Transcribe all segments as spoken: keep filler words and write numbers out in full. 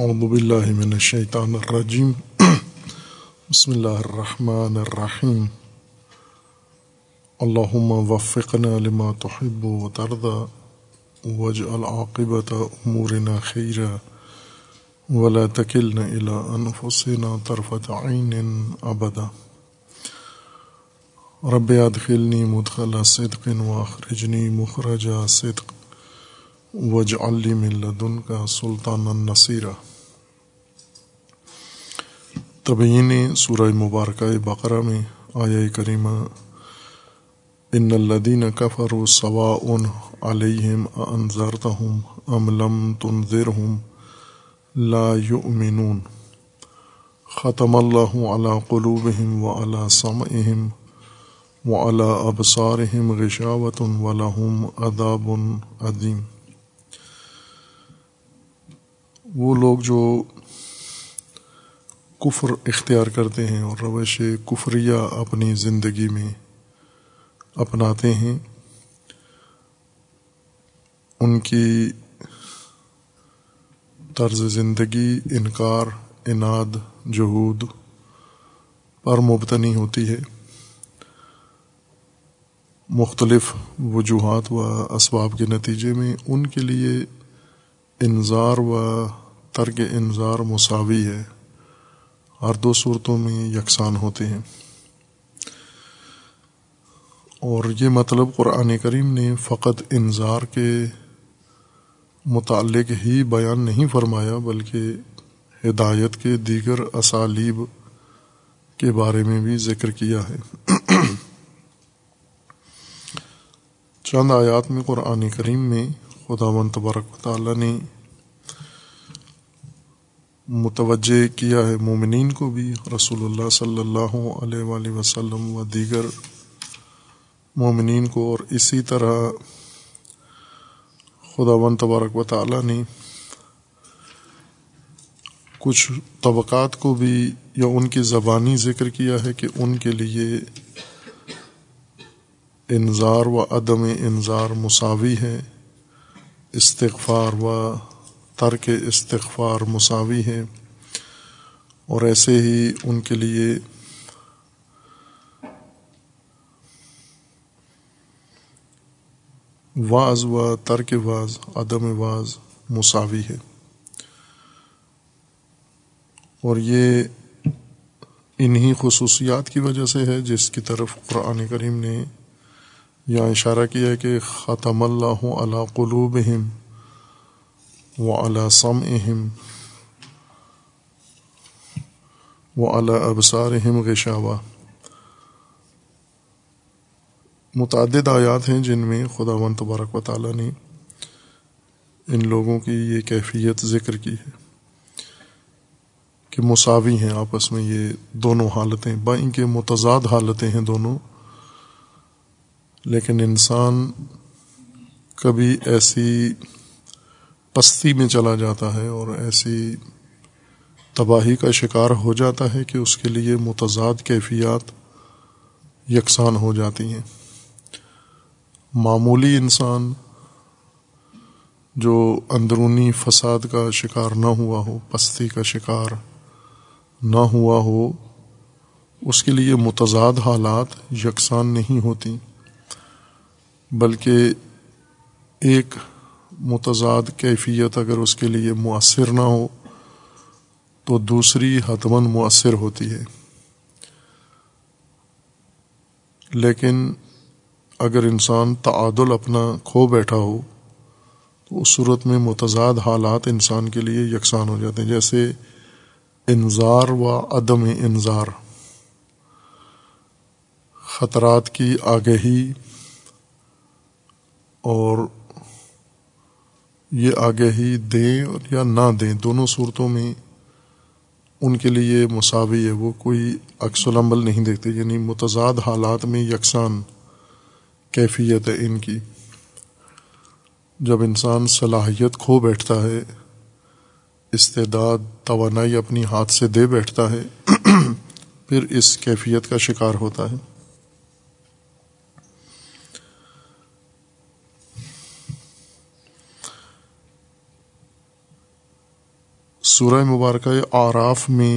اعوذ باللہ من الشیطان الرجیم بسم اللہ الرحمن الرحیم اللہم وفقنا لما تحب و ترضى واجعل عاقبت امورنا خیرا ولا تکلنا الی انفسنا طرفۃ عین ابدا رب ادخلنی مدخل صدق واخرجنی مخرج صدق واجعل لی من لدنک سلطانا نصیرا۔ تبیین سورہ مبارکہ بقرہ میں آیہ کریمہ ان الذین کفروا سواء علیہم انذرتہم ام لم تنذرہم لا یؤمنون ختم اللہ علی قلوبہم وعلی سمعہم وَعَلَىٰ أَبْصَارِهِمْ غِشَاوَةٌ وَلَهُمْ عَذَابٌ عَظِيمٌ۔ وہ لوگ جو کفر اختیار کرتے ہیں اور روش کفریہ اپنی زندگی میں اپناتے ہیں، ان کی طرز زندگی انکار، اناد، جہود پر مبتنی ہوتی ہے، مختلف وجوہات و اسباب کے نتیجے میں ان کے لیے انذار و ترک انذار مساوی ہے، ہر دو صورتوں میں یکساں ہوتے ہیں۔ اور یہ مطلب قرآن کریم نے فقط انذار کے متعلق ہی بیان نہیں فرمایا، بلکہ ہدایت کے دیگر اسالیب کے بارے میں بھی ذکر کیا ہے۔ چند آیات میں قرآن کریم میں خداوند تبارک و تعالی نے متوجہ کیا ہے مومنین کو بھی، رسول اللہ صلی اللہ علیہ وآلہ وسلم و دیگر مومنین کو، اور اسی طرح خداوند تبارک و تعالی نے کچھ طبقات کو بھی یا ان کی زبانی ذکر کیا ہے کہ ان کے لیے انذار و عدم انذار مساوی ہے، استغفار و ترک استغفار مساوی ہے، اور ایسے ہی ان کے لیے واز و ترک واز، عدم واز مساوی ہے۔ اور یہ انہی خصوصیات کی وجہ سے ہے جس کی طرف قرآن کریم نے یہاں اشارہ کیا ہے کہ ختم اللہ علی قلوبہم وعلی سمعہم وعلی ابصارہم غشاوہ۔ متعدد آیات ہیں جن میں خداوند تبارک و تعالی نے ان لوگوں کی یہ کیفیت ذکر کی ہے کہ مساوی ہیں آپس میں، یہ دونوں حالتیں بائیں کے متضاد حالتیں ہیں دونوں، لیکن انسان کبھی ایسی پستی میں چلا جاتا ہے اور ایسی تباہی کا شکار ہو جاتا ہے کہ اس کے لیے متضاد کیفیات یکساں ہو جاتی ہیں۔ معمولی انسان جو اندرونی فساد کا شکار نہ ہوا ہو، پستی کا شکار نہ ہوا ہو، اس کے لیے متضاد حالات یکساں نہیں ہوتی، بلکہ ایک متضاد کیفیت اگر اس کے لیے مؤثر نہ ہو تو دوسری حتماً مؤثر ہوتی ہے۔ لیکن اگر انسان تعادل اپنا کھو بیٹھا ہو تو اس صورت میں متضاد حالات انسان کے لیے یکساں ہو جاتے ہیں، جیسے انذار و عدم انذار، خطرات کی آگہی اور یہ آگہی دیں اور یا نہ دیں، دونوں صورتوں میں ان کے لیے مساوی ہے، وہ کوئی عکس العمل نہیں دیکھتے، یعنی متضاد حالات میں یکساں کیفیت ہے ان کی۔ جب انسان صلاحیت کھو بیٹھتا ہے، استعداد، توانائی اپنی ہاتھ سے دے بیٹھتا ہے، پھر اس کیفیت کا شکار ہوتا ہے۔ سورہ مبارکہ اعراف میں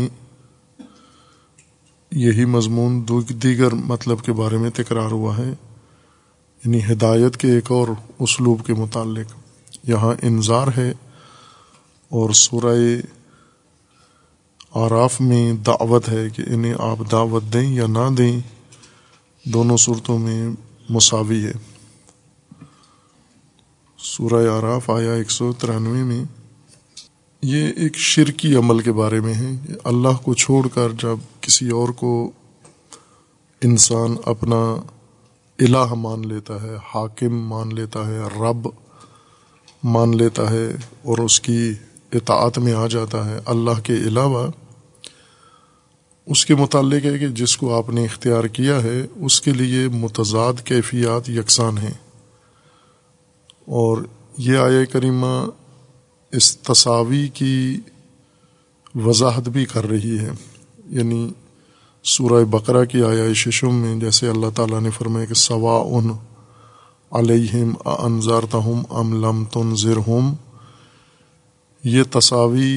یہی مضمون دیگر مطلب کے بارے میں تکرار ہوا ہے، یعنی ہدایت کے ایک اور اسلوب کے متعلق یہاں انذار ہے، اور سورہ اعراف میں دعوت ہے کہ انہیں آپ دعوت دیں یا نہ دیں، دونوں صورتوں میں مساوی ہے۔ سورہ اعراف آیا ایک سو ترانوے میں یہ ایک شرکی عمل کے بارے میں ہے کہ اللہ کو چھوڑ کر جب کسی اور کو انسان اپنا الہ مان لیتا ہے، حاکم مان لیتا ہے، رب مان لیتا ہے اور اس کی اطاعت میں آ جاتا ہے اللہ کے علاوہ، اس کے متعلق ہے کہ جس کو آپ نے اختیار کیا ہے اس کے لیے متضاد کیفیات یکساں ہیں۔ اور یہ آیہ کریمہ اس تساوی کی وضاحت بھی کر رہی ہے، یعنی سورہ بقرہ کی آیہ ششم میں جیسے اللہ تعالیٰ نے فرمایا کہ سواء علیہم انذرتہم ام لم تنذرہم، یہ تساوی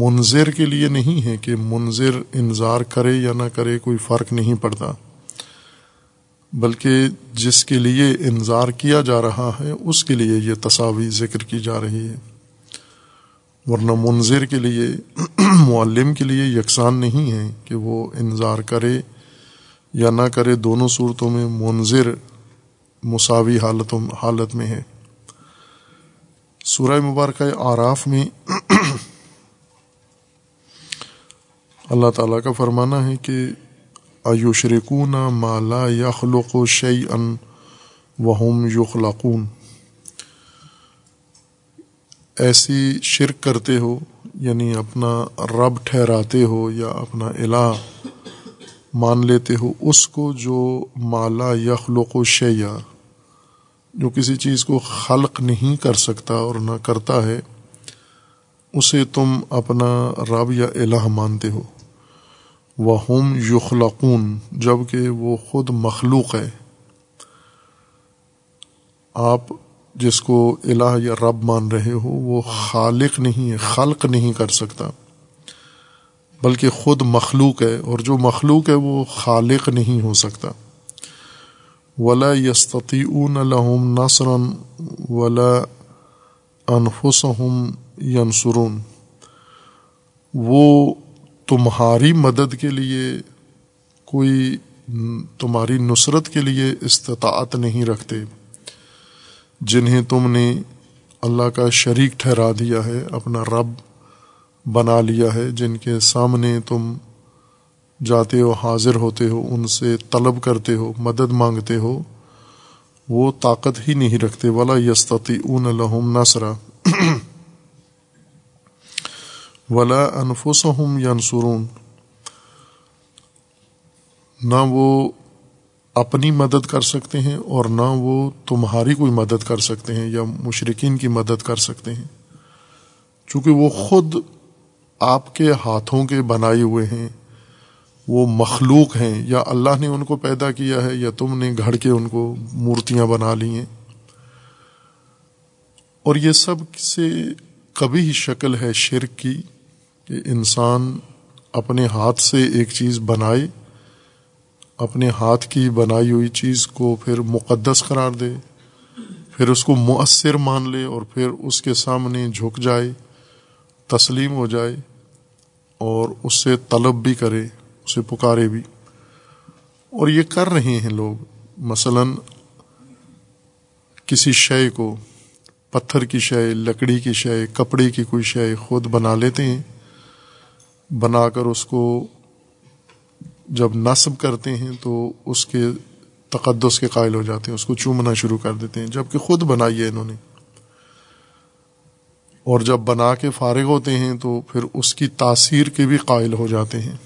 منذر کے لیے نہیں ہے کہ منذر انذار کرے یا نہ کرے کوئی فرق نہیں پڑتا، بلکہ جس کے لیے انذار کیا جا رہا ہے اس کے لیے یہ تساوی ذکر کی جا رہی ہے، ورنہ منذر کے لیے معلم کے لیے یکساں نہیں ہے کہ وہ انذار کرے یا نہ کرے، دونوں صورتوں میں منذر مساوی حالتوں حالت میں ہے۔ سورہ مبارکہ اعراف میں اللہ تعالیٰ کا فرمانا ہے کہ ایشرکون ما لا یخلق شیئا وہم یخلقون، ایسی شرک کرتے ہو یعنی اپنا رب ٹھہراتے ہو یا اپنا الہ مان لیتے ہو اس کو جو ما لا یخلق شیئا، جو کسی چیز کو خلق نہیں کر سکتا اور نہ کرتا ہے، اسے تم اپنا رب یا الہ مانتے ہو، وَهُمْ يُخْلَقُونَ، جبکہ وہ خود مخلوق ہے۔ آپ جس کو الہ یا رب مان رہے ہو وہ خالق نہیں ہے، خلق نہیں کر سکتا، بلکہ خود مخلوق ہے، اور جو مخلوق ہے وہ خالق نہیں ہو سکتا۔ وَلَا يَسْتَطِيعُونَ لَهُمْ نَصْرًا وَلَا أَنفُسَهُمْ يَنصُرُونَ، وہ تمہاری مدد کے لیے کوئی تمہاری نصرت کے لیے استطاعت نہیں رکھتے، جنہیں تم نے اللہ کا شریک ٹھہرا دیا ہے، اپنا رب بنا لیا ہے، جن کے سامنے تم جاتے ہو، حاضر ہوتے ہو، ان سے طلب کرتے ہو، مدد مانگتے ہو، وہ طاقت ہی نہیں رکھتے۔ وَلَا يَسْتَطِيعُونَ لَهُمْ نَصْرًا ولا انفسهم ينصرون، نہ وہ اپنی مدد کر سکتے ہیں اور نہ وہ تمہاری کوئی مدد کر سکتے ہیں یا مشرکین کی مدد کر سکتے ہیں، چونکہ وہ خود آپ کے ہاتھوں کے بنائے ہوئے ہیں، وہ مخلوق ہیں، یا اللہ نے ان کو پیدا کیا ہے یا تم نے گھڑ کے ان کو مورتیاں بنا لی ہیں، اور یہ سب سے کبھی شکل ہے شرک کی کہ انسان اپنے ہاتھ سے ایک چیز بنائے، اپنے ہاتھ کی بنائی ہوئی چیز کو پھر مقدس قرار دے، پھر اس کو مؤثر مان لے، اور پھر اس کے سامنے جھک جائے، تسلیم ہو جائے، اور اس سے طلب بھی کرے، اسے پکارے بھی، اور یہ کر رہے ہیں لوگ۔ مثلا کسی شے کو، پتھر کی شے، لکڑی کی شے، کپڑے کی کوئی شے خود بنا لیتے ہیں، بنا کر اس کو جب نصب کرتے ہیں تو اس کے تقدس کے قائل ہو جاتے ہیں، اس کو چومنا شروع کر دیتے ہیں، جبکہ خود بنائی ہے انہوں نے، اور جب بنا کے فارغ ہوتے ہیں تو پھر اس کی تاثیر کے بھی قائل ہو جاتے ہیں،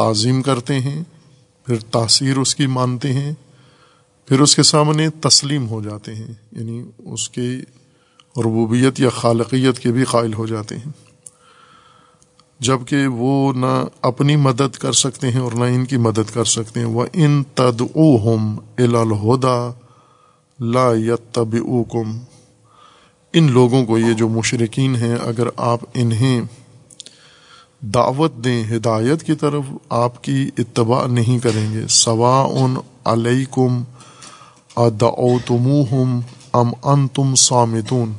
تعظیم کرتے ہیں، پھر تاثیر اس کی مانتے ہیں، پھر اس کے سامنے تسلیم ہو جاتے ہیں، یعنی اس کی ربوبیت یا خالقیت کے بھی قائل ہو جاتے ہیں، جبکہ وہ نہ اپنی مدد کر سکتے ہیں اور نہ ان کی مدد کر سکتے ہیں۔ وَإِن تَدْعُوهُمْ إِلَى الْهُدَى لَا يَتَّبِعُوكُمْ، ان لوگوں کو، یہ جو مشرکین ہیں، اگر آپ انہیں دعوت دیں ہدایت کی طرف، آپ کی اتباع نہیں کریں گے. سواء علیکم ادعوتموہم ام انتم صامتون.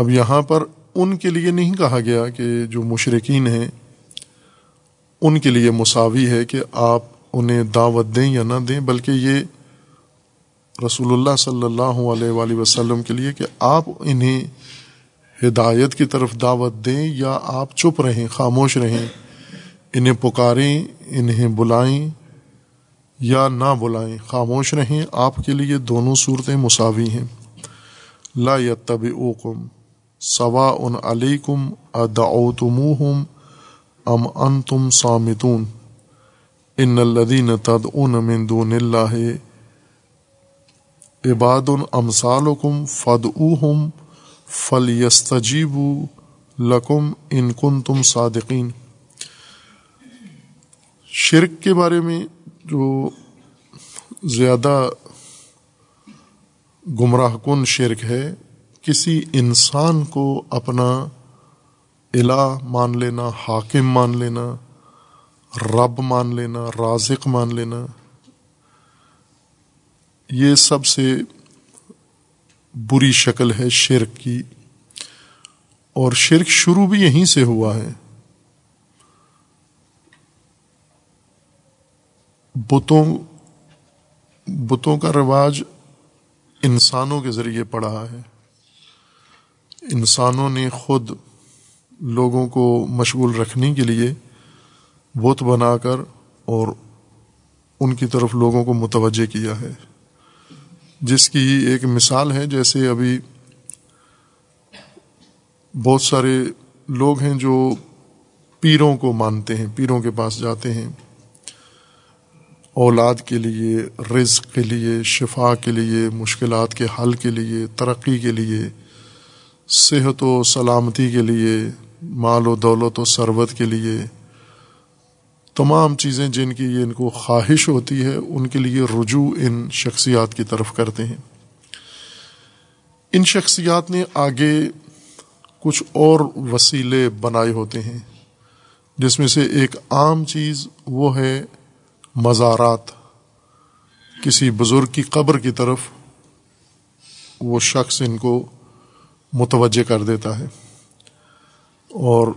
اب یہاں پر ان کے لیے نہیں کہا گیا کہ جو مشرکین ہیں ان کے لیے مساوی ہے کہ آپ انہیں دعوت دیں یا نہ دیں، بلکہ یہ رسول اللہ صلی اللہ علیہ وآلہ وسلم کے لیے کہ آپ انہیں ہدایت کی طرف دعوت دیں یا آپ چپ رہیں، خاموش رہیں، انہیں پکاریں، انہیں بلائیں یا نہ بلائیں، خاموش رہیں. آپ کے لیے دونوں صورتیں مساوی ہیں. لا یتبعوکم سواء علیکم ادعوتموہم ام انتم صامتون ان الذین تدعون من دون اللہ عباد امثالکم فادعوہم فَلْيَسْتَجِيبُوا لَكُمْ إِن كُنْتُمْ صَادِقِينَ. شرک کے بارے میں جو زیادہ گمراہ کن شرک ہے، کسی انسان کو اپنا الہ مان لینا، حاکم مان لینا، رب مان لینا، رازق مان لینا، یہ سب سے بری شکل ہے شرک کی. اور شرک شروع بھی یہیں سے ہوا ہے، بتوں بتوں کا رواج انسانوں کے ذریعے پڑا ہے. انسانوں نے خود لوگوں کو مشغول رکھنے کے لیے بت بنا کر اور ان کی طرف لوگوں کو متوجہ کیا ہے، جس کی ایک مثال ہے جیسے ابھی بہت سارے لوگ ہیں جو پیروں کو مانتے ہیں، پیروں کے پاس جاتے ہیں اولاد کے لیے، رزق کے لیے، شفا کے لیے، مشکلات کے حل کے لیے، ترقی کے لیے، صحت و سلامتی کے لیے، مال و دولت و ثروت کے لیے، تمام چیزیں جن کی یہ ان کو خواہش ہوتی ہے ان کے لیے رجوع ان شخصیات کی طرف کرتے ہیں. ان شخصیات نے آگے کچھ اور وسیلے بنائے ہوتے ہیں، جس میں سے ایک عام چیز وہ ہے مزارات. کسی بزرگ کی قبر کی طرف وہ شخص ان کو متوجہ کر دیتا ہے اور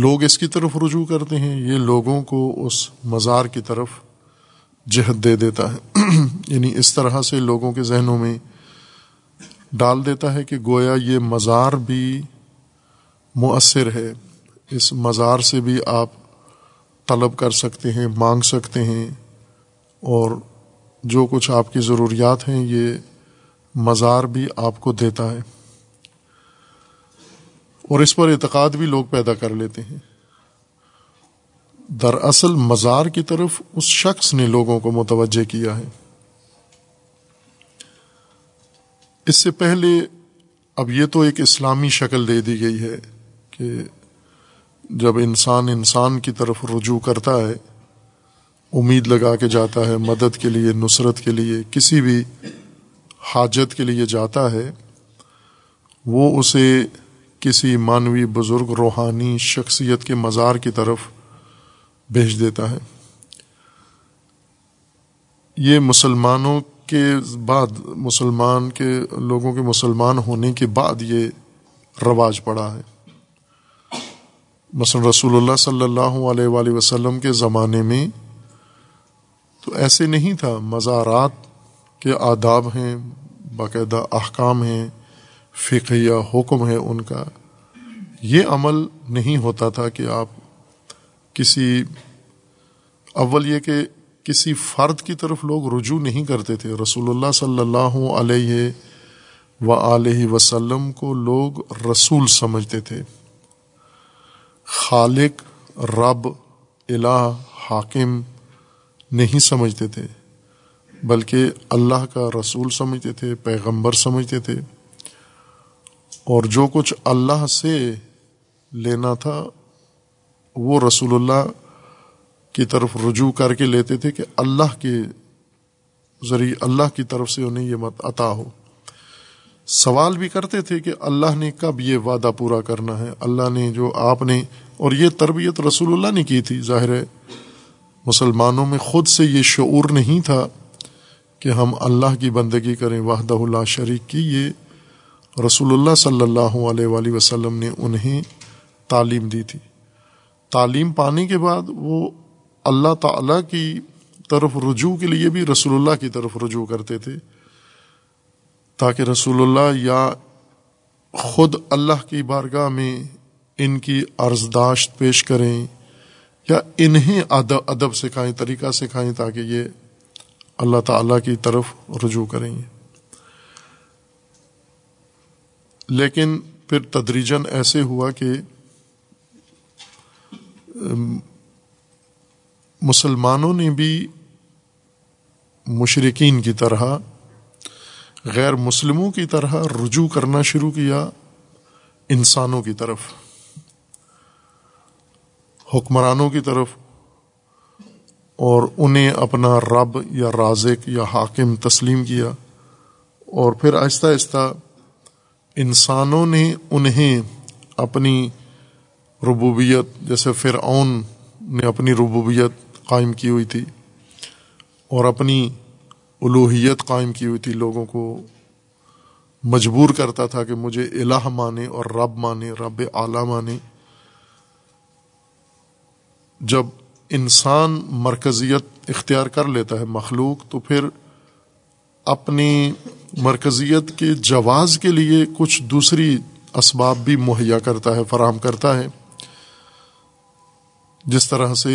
لوگ اس کی طرف رجوع کرتے ہیں. یہ لوگوں کو اس مزار کی طرف جہت دے دیتا ہے یعنی اس طرح سے لوگوں کے ذہنوں میں ڈال دیتا ہے کہ گویا یہ مزار بھی مؤثر ہے، اس مزار سے بھی آپ طلب کر سکتے ہیں، مانگ سکتے ہیں، اور جو کچھ آپ کی ضروریات ہیں یہ مزار بھی آپ کو دیتا ہے. اور اس پر اعتقاد بھی لوگ پیدا کر لیتے ہیں. دراصل مزار کی طرف اس شخص نے لوگوں کو متوجہ کیا ہے. اس سے پہلے اب یہ تو ایک اسلامی شکل دے دی گئی ہے کہ جب انسان انسان کی طرف رجوع کرتا ہے، امید لگا کے جاتا ہے، مدد کے لیے، نصرت کے لیے، کسی بھی حاجت کے لیے جاتا ہے، وہ اسے کسی معنوی بزرگ روحانی شخصیت کے مزار کی طرف بھیج دیتا ہے. یہ مسلمانوں کے بعد مسلمان کے لوگوں کے مسلمان ہونے کے بعد یہ رواج پڑا ہے. مثلا رسول اللہ صلی اللہ علیہ وآلہ وسلم کے زمانے میں تو ایسے نہیں تھا. مزارات کے آداب ہیں، باقاعدہ احکام ہیں، فقہیہ حکم ہے ان کا. یہ عمل نہیں ہوتا تھا کہ آپ کسی اول یہ کہ کسی فرد کی طرف لوگ رجوع نہیں کرتے تھے. رسول اللہ صلی اللہ علیہ وآلہ وسلم کو لوگ رسول سمجھتے تھے. خالق، رب، الہ، حاکم نہیں سمجھتے تھے، بلکہ اللہ کا رسول سمجھتے تھے، پیغمبر سمجھتے تھے، اور جو کچھ اللہ سے لینا تھا وہ رسول اللہ کی طرف رجوع کر کے لیتے تھے کہ اللہ کے ذریعہ اللہ کی طرف سے انہیں یہ مت عطا ہو۔ سوال بھی کرتے تھے کہ اللہ نے کب یہ وعدہ پورا کرنا ہے، اللہ نے جو آپ نے، اور یہ تربیت رسول اللہ نے کی تھی، ظاہر ہے مسلمانوں میں خود سے یہ شعور نہیں تھا کہ ہم اللہ کی بندگی کریں وحدہ لا شریک کی، یہ رسول اللہ صلی اللہ علیہ وآلہ وسلم نے انہیں تعلیم دی تھی۔ تعلیم پانے کے بعد وہ اللہ تعالیٰ کی طرف رجوع کے لیے بھی رسول اللہ کی طرف رجوع کرتے تھے، تاکہ رسول اللہ یا خود اللہ کی بارگاہ میں ان کی عرضداشت پیش کریں یا انہیں ادب ادب سکھائیں، طریقہ سکھائیں، تاکہ یہ اللہ تعالیٰ کی طرف رجوع کریں۔ لیکن پھر تدریجاً ایسے ہوا کہ مسلمانوں نے بھی مشرکین کی طرح، غیر مسلموں کی طرح رجوع کرنا شروع کیا انسانوں کی طرف، حکمرانوں کی طرف، اور انہیں اپنا رب یا رازق یا حاکم تسلیم کیا، اور پھر آہستہ آہستہ انسانوں نے انہیں اپنی ربوبیت، جیسے فرعون نے اپنی ربوبیت قائم کی ہوئی تھی اور اپنی الوہیت قائم کی ہوئی تھی، لوگوں کو مجبور کرتا تھا کہ مجھے الہ مانے اور رب مانے، رب اعلیٰ مانے۔ جب انسان مرکزیت اختیار کر لیتا ہے مخلوق، تو پھر اپنی مرکزیت کے جواز کے لیے کچھ دوسری اسباب بھی مہیا کرتا ہے، فراہم کرتا ہے، جس طرح سے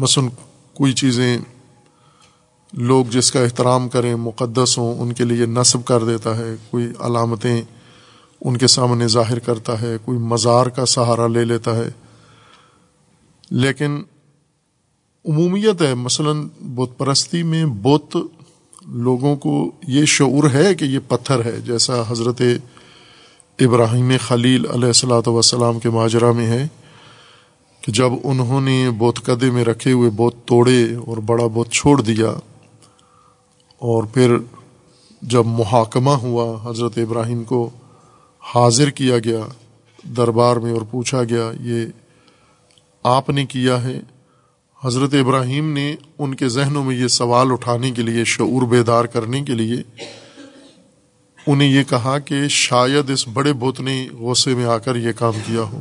مثلا کوئی چیزیں لوگ جس کا احترام کریں، مقدس ہوں، ان کے لیے نصب کر دیتا ہے، کوئی علامتیں ان کے سامنے ظاہر کرتا ہے، کوئی مزار کا سہارا لے لیتا ہے۔ لیکن عمومیت ہے، مثلا بت پرستی میں بت لوگوں کو یہ شعور ہے کہ یہ پتھر ہے، جیسا حضرت ابراہیم خلیل علیہ الصلوۃ والسلام کے ماجرا میں ہے کہ جب انہوں نے بت کدے میں رکھے ہوئے بت توڑے اور بڑا بت چھوڑ دیا، اور پھر جب محاکمہ ہوا، حضرت ابراہیم کو حاضر کیا گیا دربار میں اور پوچھا گیا یہ آپ نے کیا ہے، حضرت ابراہیم نے ان کے ذہنوں میں یہ سوال اٹھانے کے لیے، شعور بیدار کرنے کے لیے انہیں یہ کہا کہ شاید اس بڑے بت نے غصے میں آ کر یہ کام کیا ہو۔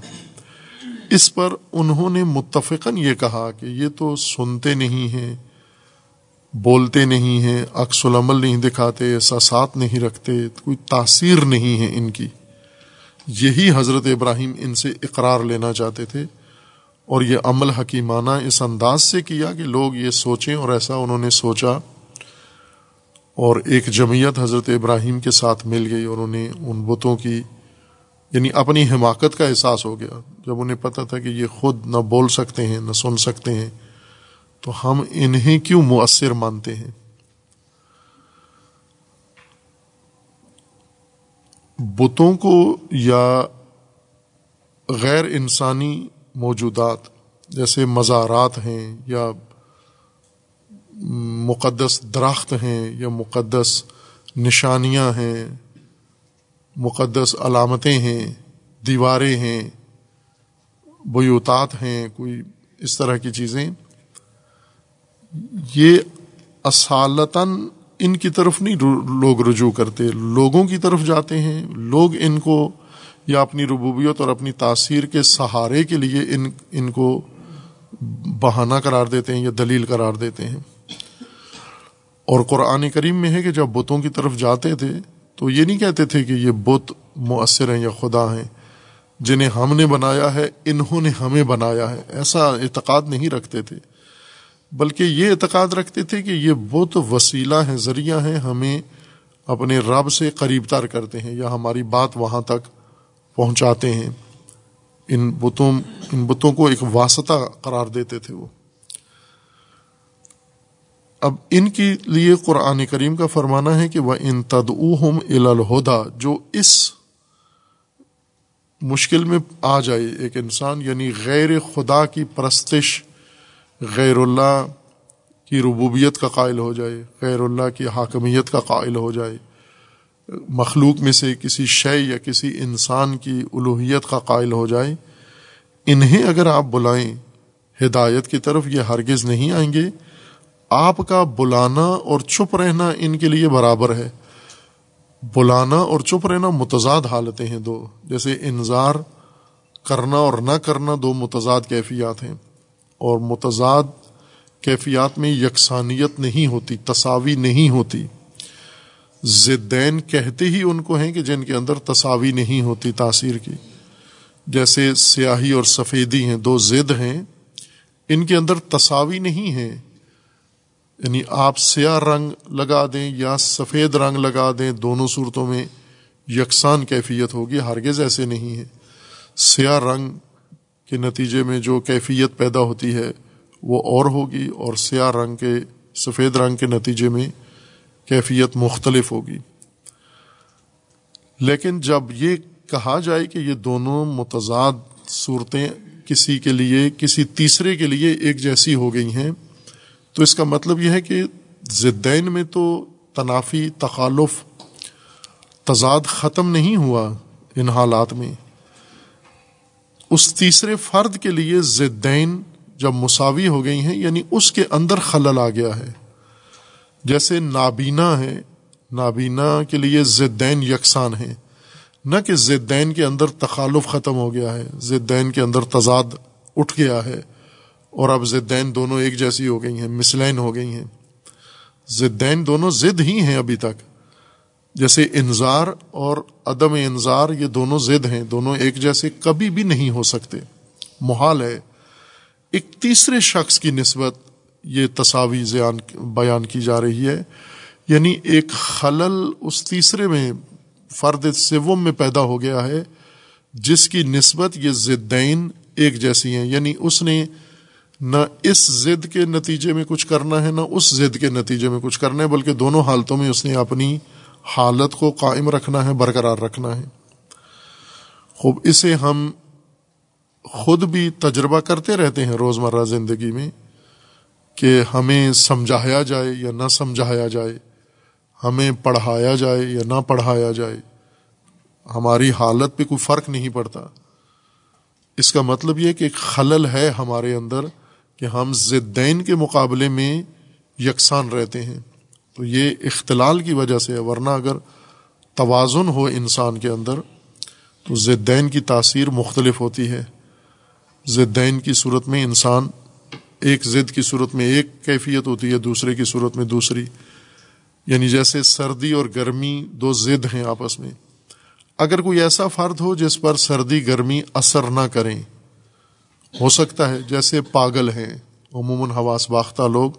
اس پر انہوں نے متفقاً یہ کہا کہ یہ تو سنتے نہیں ہیں، بولتے نہیں ہیں، عکس العمل نہیں دکھاتے، احساسات نہیں رکھتے، کوئی تاثیر نہیں ہے ان کی۔ یہی حضرت ابراہیم ان سے اقرار لینا چاہتے تھے، اور یہ عمل حکیمانہ اس انداز سے کیا کہ لوگ یہ سوچیں، اور ایسا انہوں نے سوچا، اور ایک جمعیت حضرت ابراہیم کے ساتھ مل گئی، اور انہیں ان بتوں کی یعنی اپنی حماقت کا احساس ہو گیا۔ جب انہیں پتہ تھا کہ یہ خود نہ بول سکتے ہیں نہ سن سکتے ہیں، تو ہم انہیں کیوں مؤثر مانتے ہیں؟ بتوں کو یا غیر انسانی موجودات جیسے مزارات ہیں یا مقدس درخت ہیں یا مقدس نشانیاں ہیں، مقدس علامتیں ہیں، دیواریں ہیں، بیوتات ہیں، کوئی اس طرح کی چیزیں، یہ اصالتاً ان کی طرف نہیں لوگ رجوع کرتے، لوگوں کی طرف جاتے ہیں، لوگ ان کو یا اپنی ربوبیت اور اپنی تاثیر کے سہارے کے لیے ان ان کو بہانہ قرار دیتے ہیں یا دلیل قرار دیتے ہیں۔ اور قرآن کریم میں ہے کہ جب بتوں کی طرف جاتے تھے تو یہ نہیں کہتے تھے کہ یہ بت مؤثر ہیں یا خدا ہیں، جنہیں ہم نے بنایا ہے انہوں نے ہمیں بنایا ہے، ایسا اعتقاد نہیں رکھتے تھے، بلکہ یہ اعتقاد رکھتے تھے کہ یہ بت وسیلہ ہیں، ذریعہ ہیں، ہمیں اپنے رب سے قریب تر کرتے ہیں یا ہماری بات وہاں تک پہنچاتے ہیں۔ ان بتوں ان بتوں کو ایک واسطہ قرار دیتے تھے وہ۔ اب ان کے لیے قرآن کریم کا فرمانا ہے کہ وَإِن تَدْعُوهُمْ إِلَى الْهُدَى، جو اس مشکل میں آ جائے ایک انسان، یعنی غیر خدا کی پرستش، غیر اللہ کی ربوبیت کا قائل ہو جائے، غیر اللہ کی حاکمیت کا قائل ہو جائے، مخلوق میں سے کسی شے یا کسی انسان کی الوہیت کا قائل ہو جائے، انہیں اگر آپ بلائیں ہدایت کی طرف یہ ہرگز نہیں آئیں گے۔ آپ کا بلانا اور چپ رہنا ان کے لیے برابر ہے۔ بلانا اور چپ رہنا متضاد حالتیں ہیں دو، جیسے انذار کرنا اور نہ کرنا دو متضاد کیفیات ہیں، اور متضاد کیفیات میں یکسانیت نہیں ہوتی، تساوی نہیں ہوتی۔ ضدین کہتے ہی ان کو ہیں کہ جن کے اندر تساوی نہیں ہوتی تاثیر کی، جیسے سیاہی اور سفیدی ہیں، دو ضد ہیں، ان کے اندر تساوی نہیں ہیں۔ یعنی آپ سیاہ رنگ لگا دیں یا سفید رنگ لگا دیں، دونوں صورتوں میں یکساں کیفیت ہوگی، ہرگز ایسے نہیں ہے۔ سیاہ رنگ کے نتیجے میں جو کیفیت پیدا ہوتی ہے وہ اور ہوگی، اور سیاہ رنگ کے سفید رنگ کے نتیجے میں کیفیت مختلف ہوگی۔ لیکن جب یہ کہا جائے کہ یہ دونوں متضاد صورتیں کسی کے لیے کسی تیسرے کے لیے ایک جیسی ہو گئی ہیں، تو اس کا مطلب یہ ہے کہ ضدین میں تو تنافی، تخالف، تضاد ختم نہیں ہوا۔ ان حالات میں اس تیسرے فرد کے لیے ضدین جب مساوی ہو گئی ہیں یعنی اس کے اندر خلل آ گیا ہے۔ جیسے نابینا ہے، نابینا کے لیے ضدین یکساں ہیں، نہ کہ ضدین کے اندر تخالف ختم ہو گیا ہے، ضدین کے اندر تضاد اٹھ گیا ہے اور اب ضدین دونوں ایک جیسی ہو گئی ہیں، مثلین ہو گئی ہیں۔ ضدین دونوں ضد ہی ہیں ابھی تک، جیسے انذار اور عدم انذار یہ دونوں ضد ہیں، دونوں ایک جیسے کبھی بھی نہیں ہو سکتے، محال ہے۔ ایک تیسرے شخص کی نسبت یہ تساوی بیان کی جا رہی ہے، یعنی ایک خلل اس تیسرے میں، فرد سوم میں پیدا ہو گیا ہے، جس کی نسبت یہ ضدین ایک جیسی ہیں، یعنی اس نے نہ اس ضد کے نتیجے میں کچھ کرنا ہے نہ اس ضد کے نتیجے میں کچھ کرنا ہے، بلکہ دونوں حالتوں میں اس نے اپنی حالت کو قائم رکھنا ہے، برقرار رکھنا ہے۔ خوب اسے ہم خود بھی تجربہ کرتے رہتے ہیں روزمرہ زندگی میں، کہ ہمیں سمجھایا جائے یا نہ سمجھایا جائے، ہمیں پڑھایا جائے یا نہ پڑھایا جائے، ہماری حالت پہ کوئی فرق نہیں پڑتا۔ اس کا مطلب یہ کہ ایک خلل ہے ہمارے اندر کہ ہم ضدین کے مقابلے میں یکساں رہتے ہیں، تو یہ اختلال کی وجہ سے ہے، ورنہ اگر توازن ہو انسان کے اندر تو ضدین کی تاثیر مختلف ہوتی ہے۔ ضدین کی صورت میں انسان، ایک ضد کی صورت میں ایک کیفیت ہوتی ہے، دوسرے کی صورت میں دوسری، یعنی جیسے سردی اور گرمی دو ضد ہیں آپس میں۔ اگر کوئی ایسا فرد ہو جس پر سردی گرمی اثر نہ کریں، ہو سکتا ہے جیسے پاگل ہیں، عموماً حواس باختہ لوگ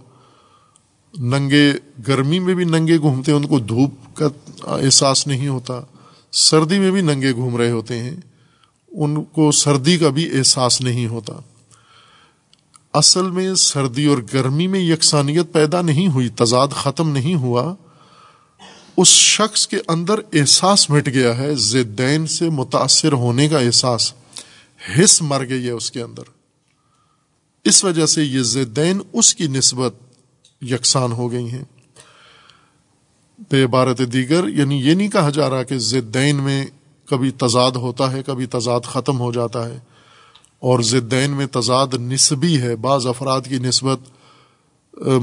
ننگے گرمی میں بھی ننگے گھومتے ہیں، ان کو دھوپ کا احساس نہیں ہوتا، سردی میں بھی ننگے گھوم رہے ہوتے ہیں، ان کو سردی کا بھی احساس نہیں ہوتا۔ اصل میں سردی اور گرمی میں یکسانیت پیدا نہیں ہوئی، تضاد ختم نہیں ہوا، اس شخص کے اندر احساس مٹ گیا ہے، ضدین سے متاثر ہونے کا احساس، حس مر گئی ہے اس کے اندر، اس وجہ سے یہ ضدین اس کی نسبت یکساں ہو گئی ہیں۔ بے عبارت دیگر یعنی یہ نہیں کہا جا رہا کہ ضدین میں کبھی تضاد ہوتا ہے کبھی تضاد ختم ہو جاتا ہے، اور ضدین میں تضاد نسبی ہے، بعض افراد کی نسبت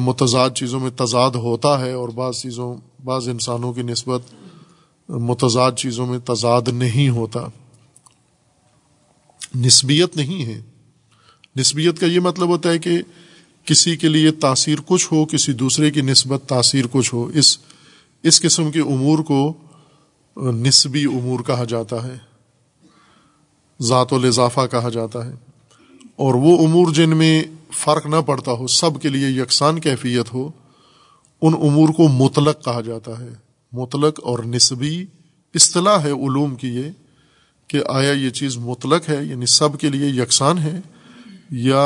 متضاد چیزوں میں تضاد ہوتا ہے اور بعض چیزوں بعض انسانوں کی نسبت متضاد چیزوں میں تضاد نہیں ہوتا، نسبیت نہیں ہے۔ نسبیت کا یہ مطلب ہوتا ہے کہ کسی کے لیے تاثیر کچھ ہو، کسی دوسرے کی نسبت تاثیر کچھ ہو، اس اس قسم کے امور کو نسبی امور کہا جاتا ہے، ذات الاضافہ کہا جاتا ہے۔ اور وہ امور جن میں فرق نہ پڑتا ہو، سب کے لیے یکساں کیفیت ہو، ان امور کو مطلق کہا جاتا ہے۔ مطلق اور نسبی اصطلاح ہے علوم کی یہ، کہ آیا یہ چیز مطلق ہے یعنی سب کے لیے یکساں ہے، یا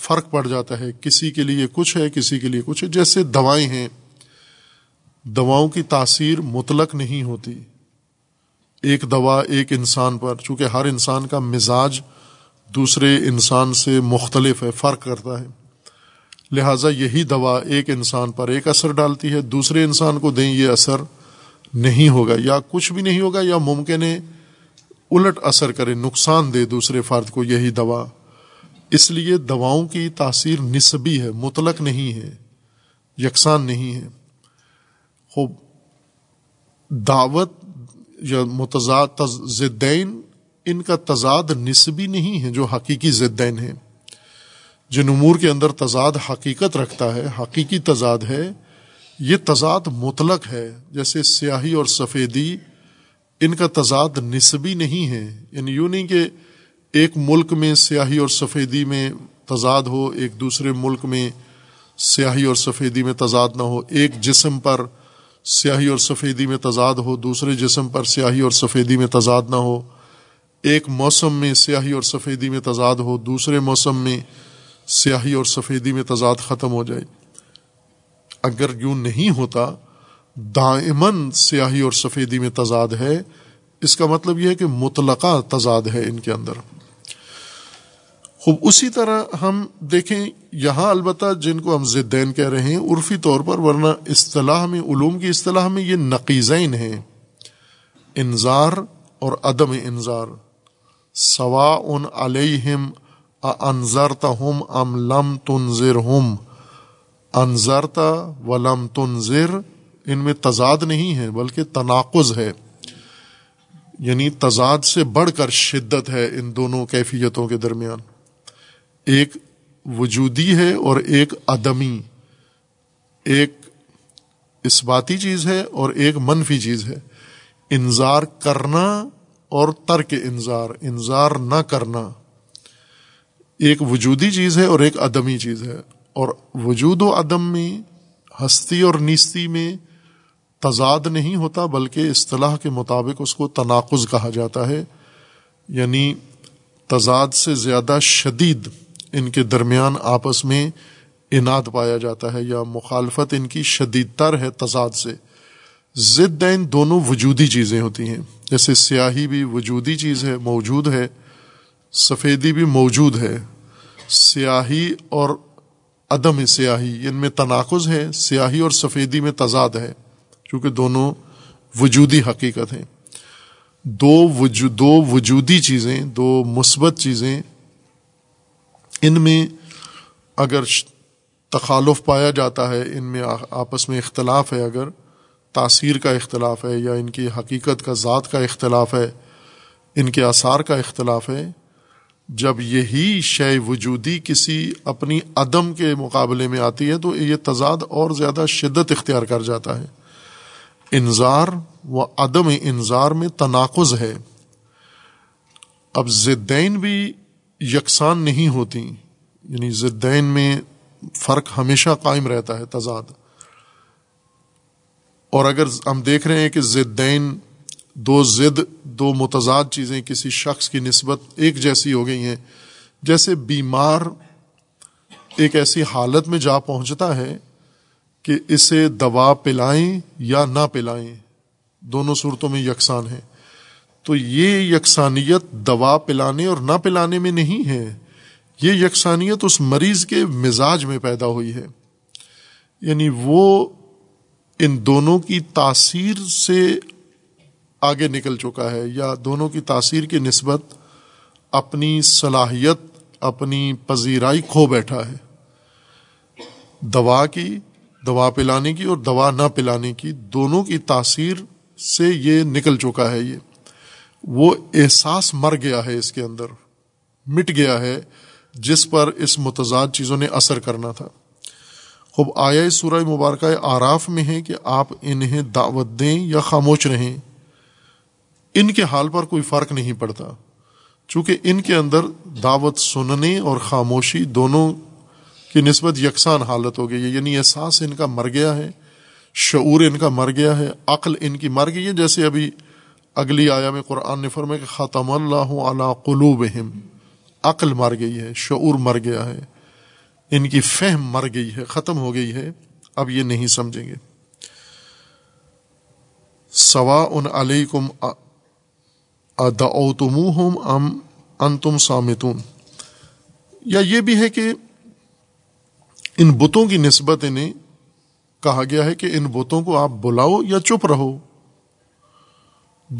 فرق پڑ جاتا ہے، کسی کے لیے کچھ ہے کسی کے لیے کچھ ہے۔ جیسے دوائیں ہیں، دواؤں کی تاثیر مطلق نہیں ہوتی، ایک دوا ایک انسان پر، چونکہ ہر انسان کا مزاج دوسرے انسان سے مختلف ہے، فرق کرتا ہے، لہٰذا یہی دوا ایک انسان پر ایک اثر ڈالتی ہے، دوسرے انسان کو دیں یہ اثر نہیں ہوگا، یا کچھ بھی نہیں ہوگا، یا ممکن ہے الٹ اثر کرے، نقصان دے دوسرے فرد کو یہی دوا۔ اس لیے دواؤں کی تاثیر نسبی ہے، مطلق نہیں ہے، یکساں نہیں ہے۔ خوب دعوت یا متضاد ضدین، ان کا تضاد نسبی نہیں ہے جو حقیقی ضدین ہیں۔ جن امور کے اندر تضاد حقیقت رکھتا ہے، حقیقی تضاد ہے، یہ تضاد مطلق ہے۔ جیسے سیاہی اور سفیدی، ان کا تضاد نسبی نہیں ہے، یعنی یوں نہیں کہ ایک ملک میں سیاہی اور سفیدی میں تضاد ہو، ایک دوسرے ملک میں سیاہی اور سفیدی میں تضاد نہ ہو، ایک جسم پر سیاہی اور سفیدی میں تضاد ہو، دوسرے جسم پر سیاہی اور سفیدی میں تضاد نہ ہو، ایک موسم میں سیاہی اور سفیدی میں تضاد ہو، دوسرے موسم میں سیاہی اور سفیدی میں تضاد ختم ہو جائے۔ اگر یوں نہیں ہوتا، دائماً سیاہی اور سفیدی میں تضاد ہے، اس کا مطلب یہ ہے کہ مطلقہ تضاد ہے ان کے اندر۔ خوب اسی طرح ہم دیکھیں، یہاں البتہ جن کو ہم ضدین کہہ رہے ہیں عرفی طور پر، ورنہ اصطلاح میں، علوم کی اصطلاح میں یہ نقیضین ہیں، انذار اور عدم انذار۔ سواء علیہم انذرتہم ام لم تنذرہم، انذرت ولم تنذر، ان میں تضاد نہیں ہے بلکہ تناقض ہے، یعنی تضاد سے بڑھ کر شدت ہے ان دونوں کیفیتوں کے درمیان، ایک وجودی ہے اور ایک عدمی، ایک اثباتی چیز ہے اور ایک منفی چیز ہے۔ انذار کرنا اور ترک انذار، انذار نہ کرنا، ایک وجودی چیز ہے اور ایک عدمی چیز ہے، اور وجود و عدم میں، ہستی اور نیستی میں تضاد نہیں ہوتا بلکہ اصطلاح کے مطابق اس کو تناقض کہا جاتا ہے، یعنی تضاد سے زیادہ شدید ان کے درمیان آپس میں اناد پایا جاتا ہے، یا مخالفت ان کی شدید تر ہے تضاد سے۔ ضدین دونوں وجودی چیزیں ہوتی ہیں، جیسے سیاہی بھی وجودی چیز ہے، موجود ہے، سفیدی بھی موجود ہے۔ سیاہی اور عدم سیاہی، ان میں تناقض ہے، سیاہی اور سفیدی میں تضاد ہے، کیونکہ دونوں وجودی حقیقت ہیں۔ دو وجود دو وجودی چیزیں، دو مثبت چیزیں، ان میں اگر تخالف پایا جاتا ہے، ان میں آپس میں اختلاف ہے، اگر تاثیر کا اختلاف ہے یا ان کی حقیقت کا، ذات کا اختلاف ہے، ان کے آثار کا اختلاف ہے، جب یہی شے وجودی کسی اپنی عدم کے مقابلے میں آتی ہے تو یہ تضاد اور زیادہ شدت اختیار کر جاتا ہے۔ انذار و عدم انذار میں تناقض ہے۔ اب ضدین بھی یکساں نہیں ہوتی، یعنی ضدین میں فرق ہمیشہ قائم رہتا ہے، تضاد۔ اور اگر ہم دیکھ رہے ہیں کہ ضدین، دو ضد، دو متضاد چیزیں کسی شخص کی نسبت ایک جیسی ہو گئی ہیں، جیسے بیمار ایک ایسی حالت میں جا پہنچتا ہے کہ اسے دوا پلائیں یا نہ پلائیں، دونوں صورتوں میں یکساں ہیں، تو یہ یکسانیت دوا پلانے اور نہ پلانے میں نہیں ہے، یہ یکسانیت اس مریض کے مزاج میں پیدا ہوئی ہے، یعنی وہ ان دونوں کی تاثیر سے آگے نکل چکا ہے، یا دونوں کی تاثیر کی نسبت اپنی صلاحیت، اپنی پذیرائی کھو بیٹھا ہے۔ دوا کی، دوا پلانے کی اور دوا نہ پلانے کی، دونوں کی تاثیر سے یہ نکل چکا ہے، یہ وہ احساس مر گیا ہے اس کے اندر، مٹ گیا ہے جس پر اس متضاد چیزوں نے اثر کرنا تھا۔ خوب آیا سورہ مبارکہ آراف میں ہے کہ آپ انہیں دعوت دیں یا خاموش رہیں، ان کے حال پر کوئی فرق نہیں پڑتا، چونکہ ان کے اندر دعوت سننے اور خاموشی دونوں کی نسبت یکساں حالت ہو گئی ہے، یعنی احساس ان کا مر گیا ہے، شعور ان کا مر گیا ہے، عقل ان کی مر گئی ہے۔ جیسے ابھی اگلی آیا میں قرآن نے فرمایا کہ ختم اللہ علی قلوبہم، عقل مر گئی ہے، شعور مر گیا ہے، ان کی فہم مر گئی ہے، ختم ہو گئی ہے، اب یہ نہیں سمجھیں گے۔ سواء علیکم ادعوتموہم ام انتم صامتون، یا یہ بھی ہے کہ ان بتوں کی نسبت انہیں کہا گیا ہے کہ ان بتوں کو آپ بلاؤ یا چپ رہو.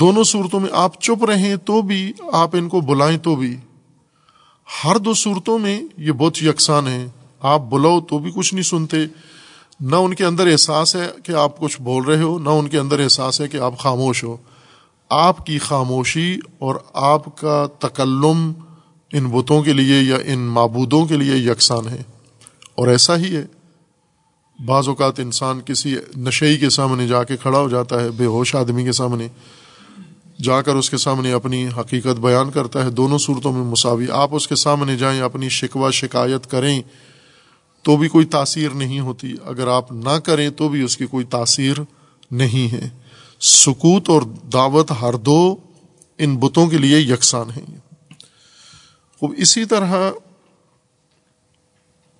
دونوں صورتوں میں آپ چپ رہیں تو بھی، آپ ان کو بلائیں تو بھی، ہر دو صورتوں میں یہ بت یکساں ہیں. آپ بلاؤ تو بھی کچھ نہیں سنتے، نہ ان کے اندر احساس ہے کہ آپ کچھ بول رہے ہو، نہ ان کے اندر احساس ہے کہ آپ خاموش ہو. آپ کی خاموشی اور آپ کا تکلم ان بتوں کے لیے یا ان معبودوں کے لیے یکساں ہے. اور ایسا ہی ہے، بعض اوقات انسان کسی نشئی کے سامنے جا کے کھڑا ہو جاتا ہے، بے ہوش آدمی کے سامنے جا کر اس کے سامنے اپنی حقیقت بیان کرتا ہے. دونوں صورتوں میں مساوی، آپ اس کے سامنے جائیں اپنی شکوہ شکایت کریں تو بھی کوئی تاثیر نہیں ہوتی، اگر آپ نہ کریں تو بھی اس کی کوئی تاثیر نہیں ہے. سکوت اور دعوت ہر دو ان بتوں کے لیے یکساں ہیں. خوب اسی طرح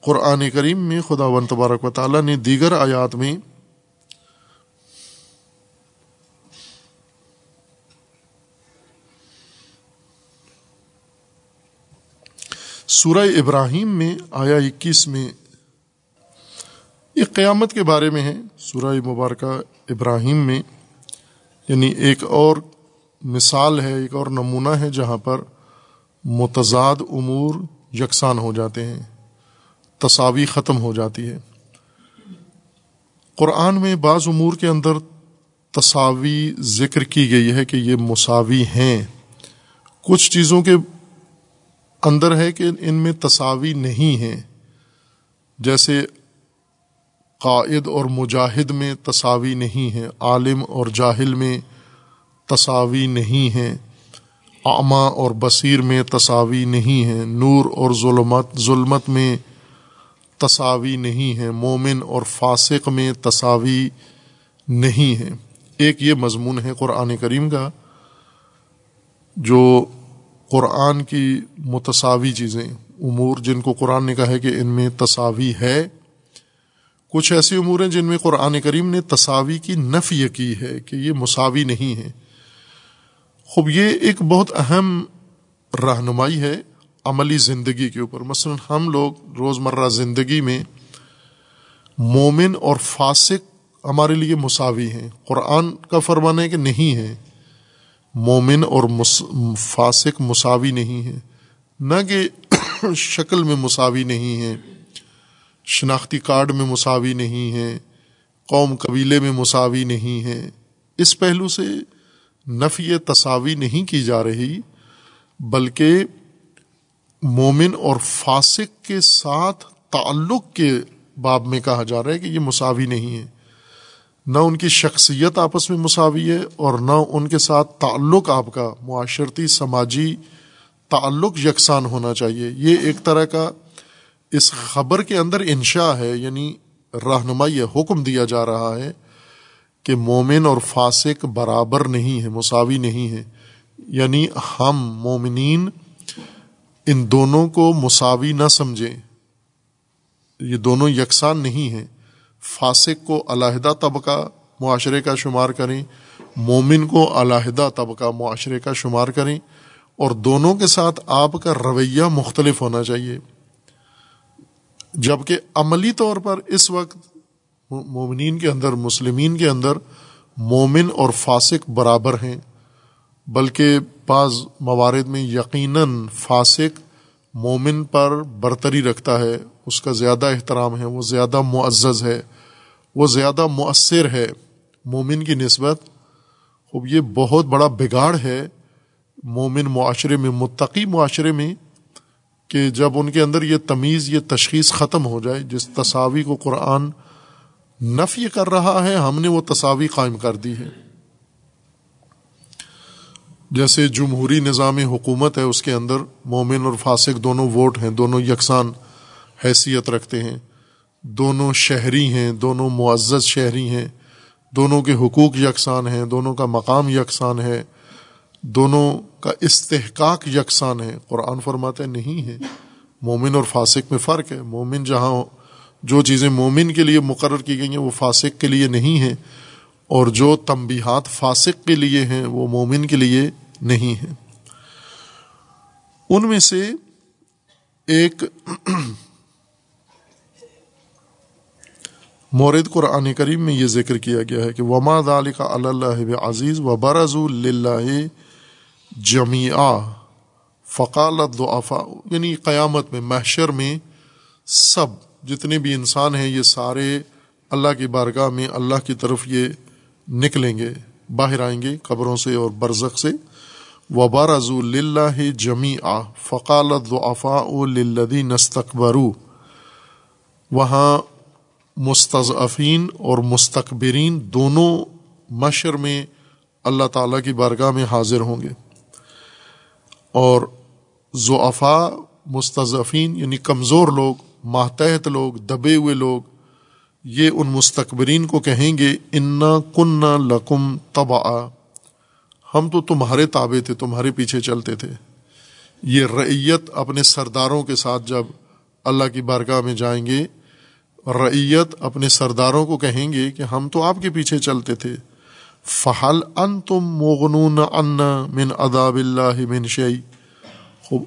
قرآن کریم میں خداوند تبارک و تعالیٰ نے دیگر آیات میں سورہ ابراہیم میں آیا اکیس میں، یہ قیامت کے بارے میں ہے، سورہ مبارکہ ابراہیم میں، یعنی ایک اور مثال ہے، ایک اور نمونہ ہے جہاں پر متضاد امور یکساں ہو جاتے ہیں، تساوی ختم ہو جاتی ہے. قرآن میں بعض امور کے اندر تساوی ذکر کی گئی ہے کہ یہ مساوی ہیں، کچھ چیزوں کے اندر ہے کہ ان میں تساوی نہیں ہیں. جیسے قائد اور مجاہد میں تساوی نہیں ہیں، عالم اور جاہل میں تساوی نہیں ہیں، اعمیٰ اور بصیر میں تساوی نہیں ہیں، نور اور ظلمت ظلمت میں تساوی نہیں ہے، مومن اور فاسق میں تساوی نہیں ہے. ایک یہ مضمون ہے قرآن کریم کا، جو قرآن کی متساوی چیزیں، امور جن کو قرآن نے کہا ہے کہ ان میں تساوی ہے. کچھ ایسی امور ہیں جن میں قرآن کریم نے تساوی کی نفی کی ہے کہ یہ مساوی نہیں ہے. خب یہ ایک بہت اہم رہنمائی ہے عملی زندگی کے اوپر. مثلا ہم لوگ روزمرہ زندگی میں مومن اور فاسق ہمارے لیے مساوی ہیں، قرآن کا فرمانا ہے کہ نہیں ہے، مومن اور فاسق مساوی نہیں ہیں، نہ کہ شکل میں مساوی نہیں ہیں، شناختی کارڈ میں مساوی نہیں ہیں، قوم قبیلے میں مساوی نہیں ہیں. اس پہلو سے نفی تساوی نہیں کی جا رہی، بلکہ مومن اور فاسق کے ساتھ تعلق کے باب میں کہا جا رہا ہے کہ یہ مساوی نہیں ہے، نہ ان کی شخصیت آپس میں مساوی ہے اور نہ ان کے ساتھ تعلق، آپ کا معاشرتی سماجی تعلق یکساں ہونا چاہیے. یہ ایک طرح کا اس خبر کے اندر انشاء ہے، یعنی رہنمائی ہے، حکم دیا جا رہا ہے کہ مومن اور فاسق برابر نہیں ہے، مساوی نہیں ہے. یعنی ہم مومنین ان دونوں کو مساوی نہ سمجھیں، یہ دونوں یکساں نہیں ہیں. فاسق کو علیحدہ طبقہ معاشرے کا شمار کریں، مومن کو علیحدہ طبقہ معاشرے کا شمار کریں، اور دونوں کے ساتھ آپ کا رویہ مختلف ہونا چاہیے. جبکہ عملی طور پر اس وقت مومنین کے اندر، مسلمین کے اندر مومن اور فاسق برابر ہیں، بلکہ بعض موارد میں یقیناً فاسق مومن پر برتری رکھتا ہے، اس کا زیادہ احترام ہے، وہ زیادہ معزز ہے، وہ زیادہ مؤثر ہے مومن کی نسبت. خب یہ بہت بڑا بگاڑ ہے مومن معاشرے میں، متقی معاشرے میں، کہ جب ان کے اندر یہ تمیز، یہ تشخیص ختم ہو جائے. جس تساوی کو قرآن نفی کر رہا ہے، ہم نے وہ تساوی قائم کر دی ہے. جیسے جمہوری نظام حکومت ہے، اس کے اندر مومن اور فاسق دونوں ووٹ ہیں، دونوں یکساں حیثیت رکھتے ہیں، دونوں شہری ہیں، دونوں معزز شہری ہیں، دونوں کے حقوق یکساں ہیں، دونوں کا مقام یکساں ہے، دونوں کا استحقاق یکساں ہے. قرآن فرماتا ہے نہیں ہے، مومن اور فاسق میں فرق ہے. مومن جہاں جو چیزیں مومن کے لیے مقرر کی گئی ہیں وہ فاسق کے لیے نہیں ہیں، اور جو تنبیہات فاسق کے لیے ہیں وہ مومن کے لیے نہیں ہیں. ان میں سے ایک مورد قرآن کریم میں یہ ذکر کیا گیا ہے کہ وما ذالک علی اللہ بعزیز وبرزوا للہ جمیعا فقال الضعفاء، یعنی قیامت میں، محشر میں سب جتنے بھی انسان ہیں یہ سارے اللہ کی بارگاہ میں اللہ کی طرف یہ نکلیں گے، باہر آئیں گے قبروں سے اور برزخ سے۔ وَبَرَزُوا لِلَّهِ جَمِيعًا فَقَالَ الضُّعَفَاءُ لِلَّذِينَ اسْتَكْبَرُوا، وہاں مستضعفین اور مستکبرین دونوں محشر میں اللہ تعالیٰ کی بارگاہ میں حاضر ہوں گے، اور ضعفاء مستضعفین یعنی کمزور لوگ، ماتحت لوگ، دبے ہوئے لوگ، یہ ان مستکبرین کو کہیں گے انا کننا لکم تبعا، ہم تو تمہارے تابع تھے، تمہارے پیچھے چلتے تھے۔ یہ رعیت اپنے سرداروں کے ساتھ جب اللہ کی بارگاہ میں جائیں گے، رعیت اپنے سرداروں کو کہیں گے کہ ہم تو آپ کے پیچھے چلتے تھے۔ فحل انتم مغنون عنا من عذاب اللہ من شیء، خوب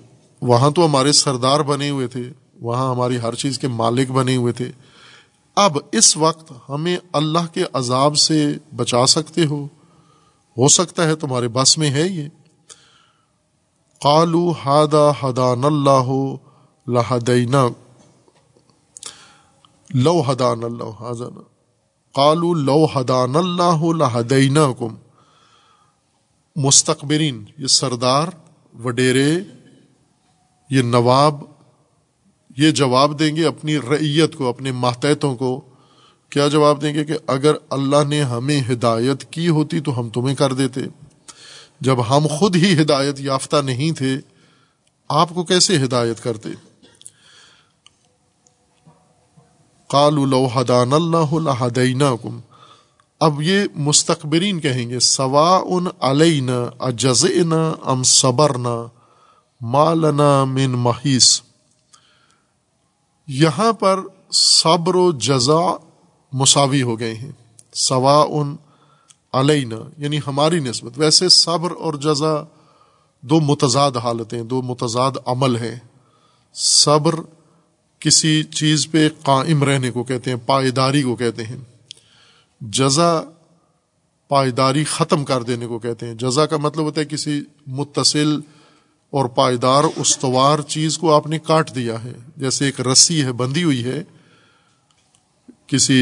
وہاں تو ہمارے سردار بنے ہوئے تھے، وہاں ہماری ہر چیز کے مالک بنے ہوئے تھے، اب اس وقت ہمیں اللہ کے عذاب سے بچا سکتے ہو ہو سکتا ہے تمہارے بس میں ہے یہ۔ قالوا ھذا ھدانا اللہ لھدینا لو ھدانا اللہ ھذانا قالوا لو ھدانا اللہ لھدیناکم، مستکبرین یہ سردار وڈیرے یہ نواب یہ جواب دیں گے اپنی رعیت کو، اپنے ماتحتوں کو، کیا جواب دیں گے کہ اگر اللہ نے ہمیں ہدایت کی ہوتی تو ہم تمہیں کر دیتے، جب ہم خود ہی ہدایت یافتہ نہیں تھے آپ کو کیسے ہدایت کرتے۔ قالوا لو ھدانا اللہ لھدیناکم، اب یہ مستکبرین کہیں گے سواء علینا اجزئنا ام صبرنا ما لنا من محیص، یہاں پر صبر و جزا مساوی ہو گئے ہیں، سواءن علینا یعنی ہماری نسبت، ویسے صبر اور جزا دو متضاد حالتیں، دو متضاد عمل ہیں، صبر کسی چیز پہ قائم رہنے کو کہتے ہیں، پائیداری کو کہتے ہیں، جزا پائیداری ختم کر دینے کو کہتے ہیں، جزا کا مطلب ہوتا ہے کسی متصل اور پائیدار استوار چیز کو آپ نے کاٹ دیا ہے، جیسے ایک رسی ہے بندھی ہوئی ہے کسی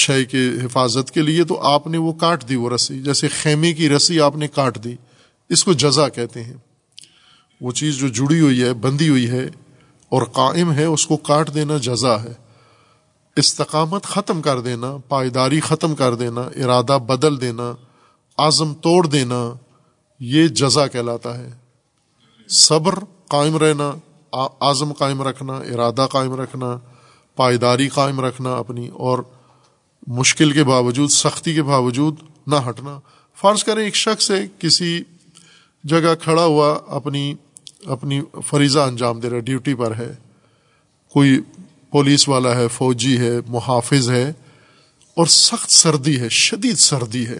شے کی حفاظت کے لیے تو آپ نے وہ کاٹ دی وہ رسی، جیسے خیمے کی رسی آپ نے کاٹ دی، اس کو جزا کہتے ہیں، وہ چیز جو جڑی ہوئی ہے بندھی ہوئی ہے اور قائم ہے اس کو کاٹ دینا جزا ہے، استقامت ختم کر دینا، پائیداری ختم کر دینا، ارادہ بدل دینا، عزم توڑ دینا، یہ جزا کہلاتا ہے۔ صبر قائم رہنا، عزم قائم رکھنا، ارادہ قائم رکھنا، پائیداری قائم رکھنا اپنی، اور مشکل کے باوجود سختی کے باوجود نہ ہٹنا۔ فرض کریں ایک شخص ہے کسی جگہ کھڑا ہوا اپنی اپنی فریضہ انجام دے رہا ہے، ڈیوٹی پر ہے، کوئی پولیس والا ہے، فوجی ہے، محافظ ہے، اور سخت سردی ہے، شدید سردی ہے،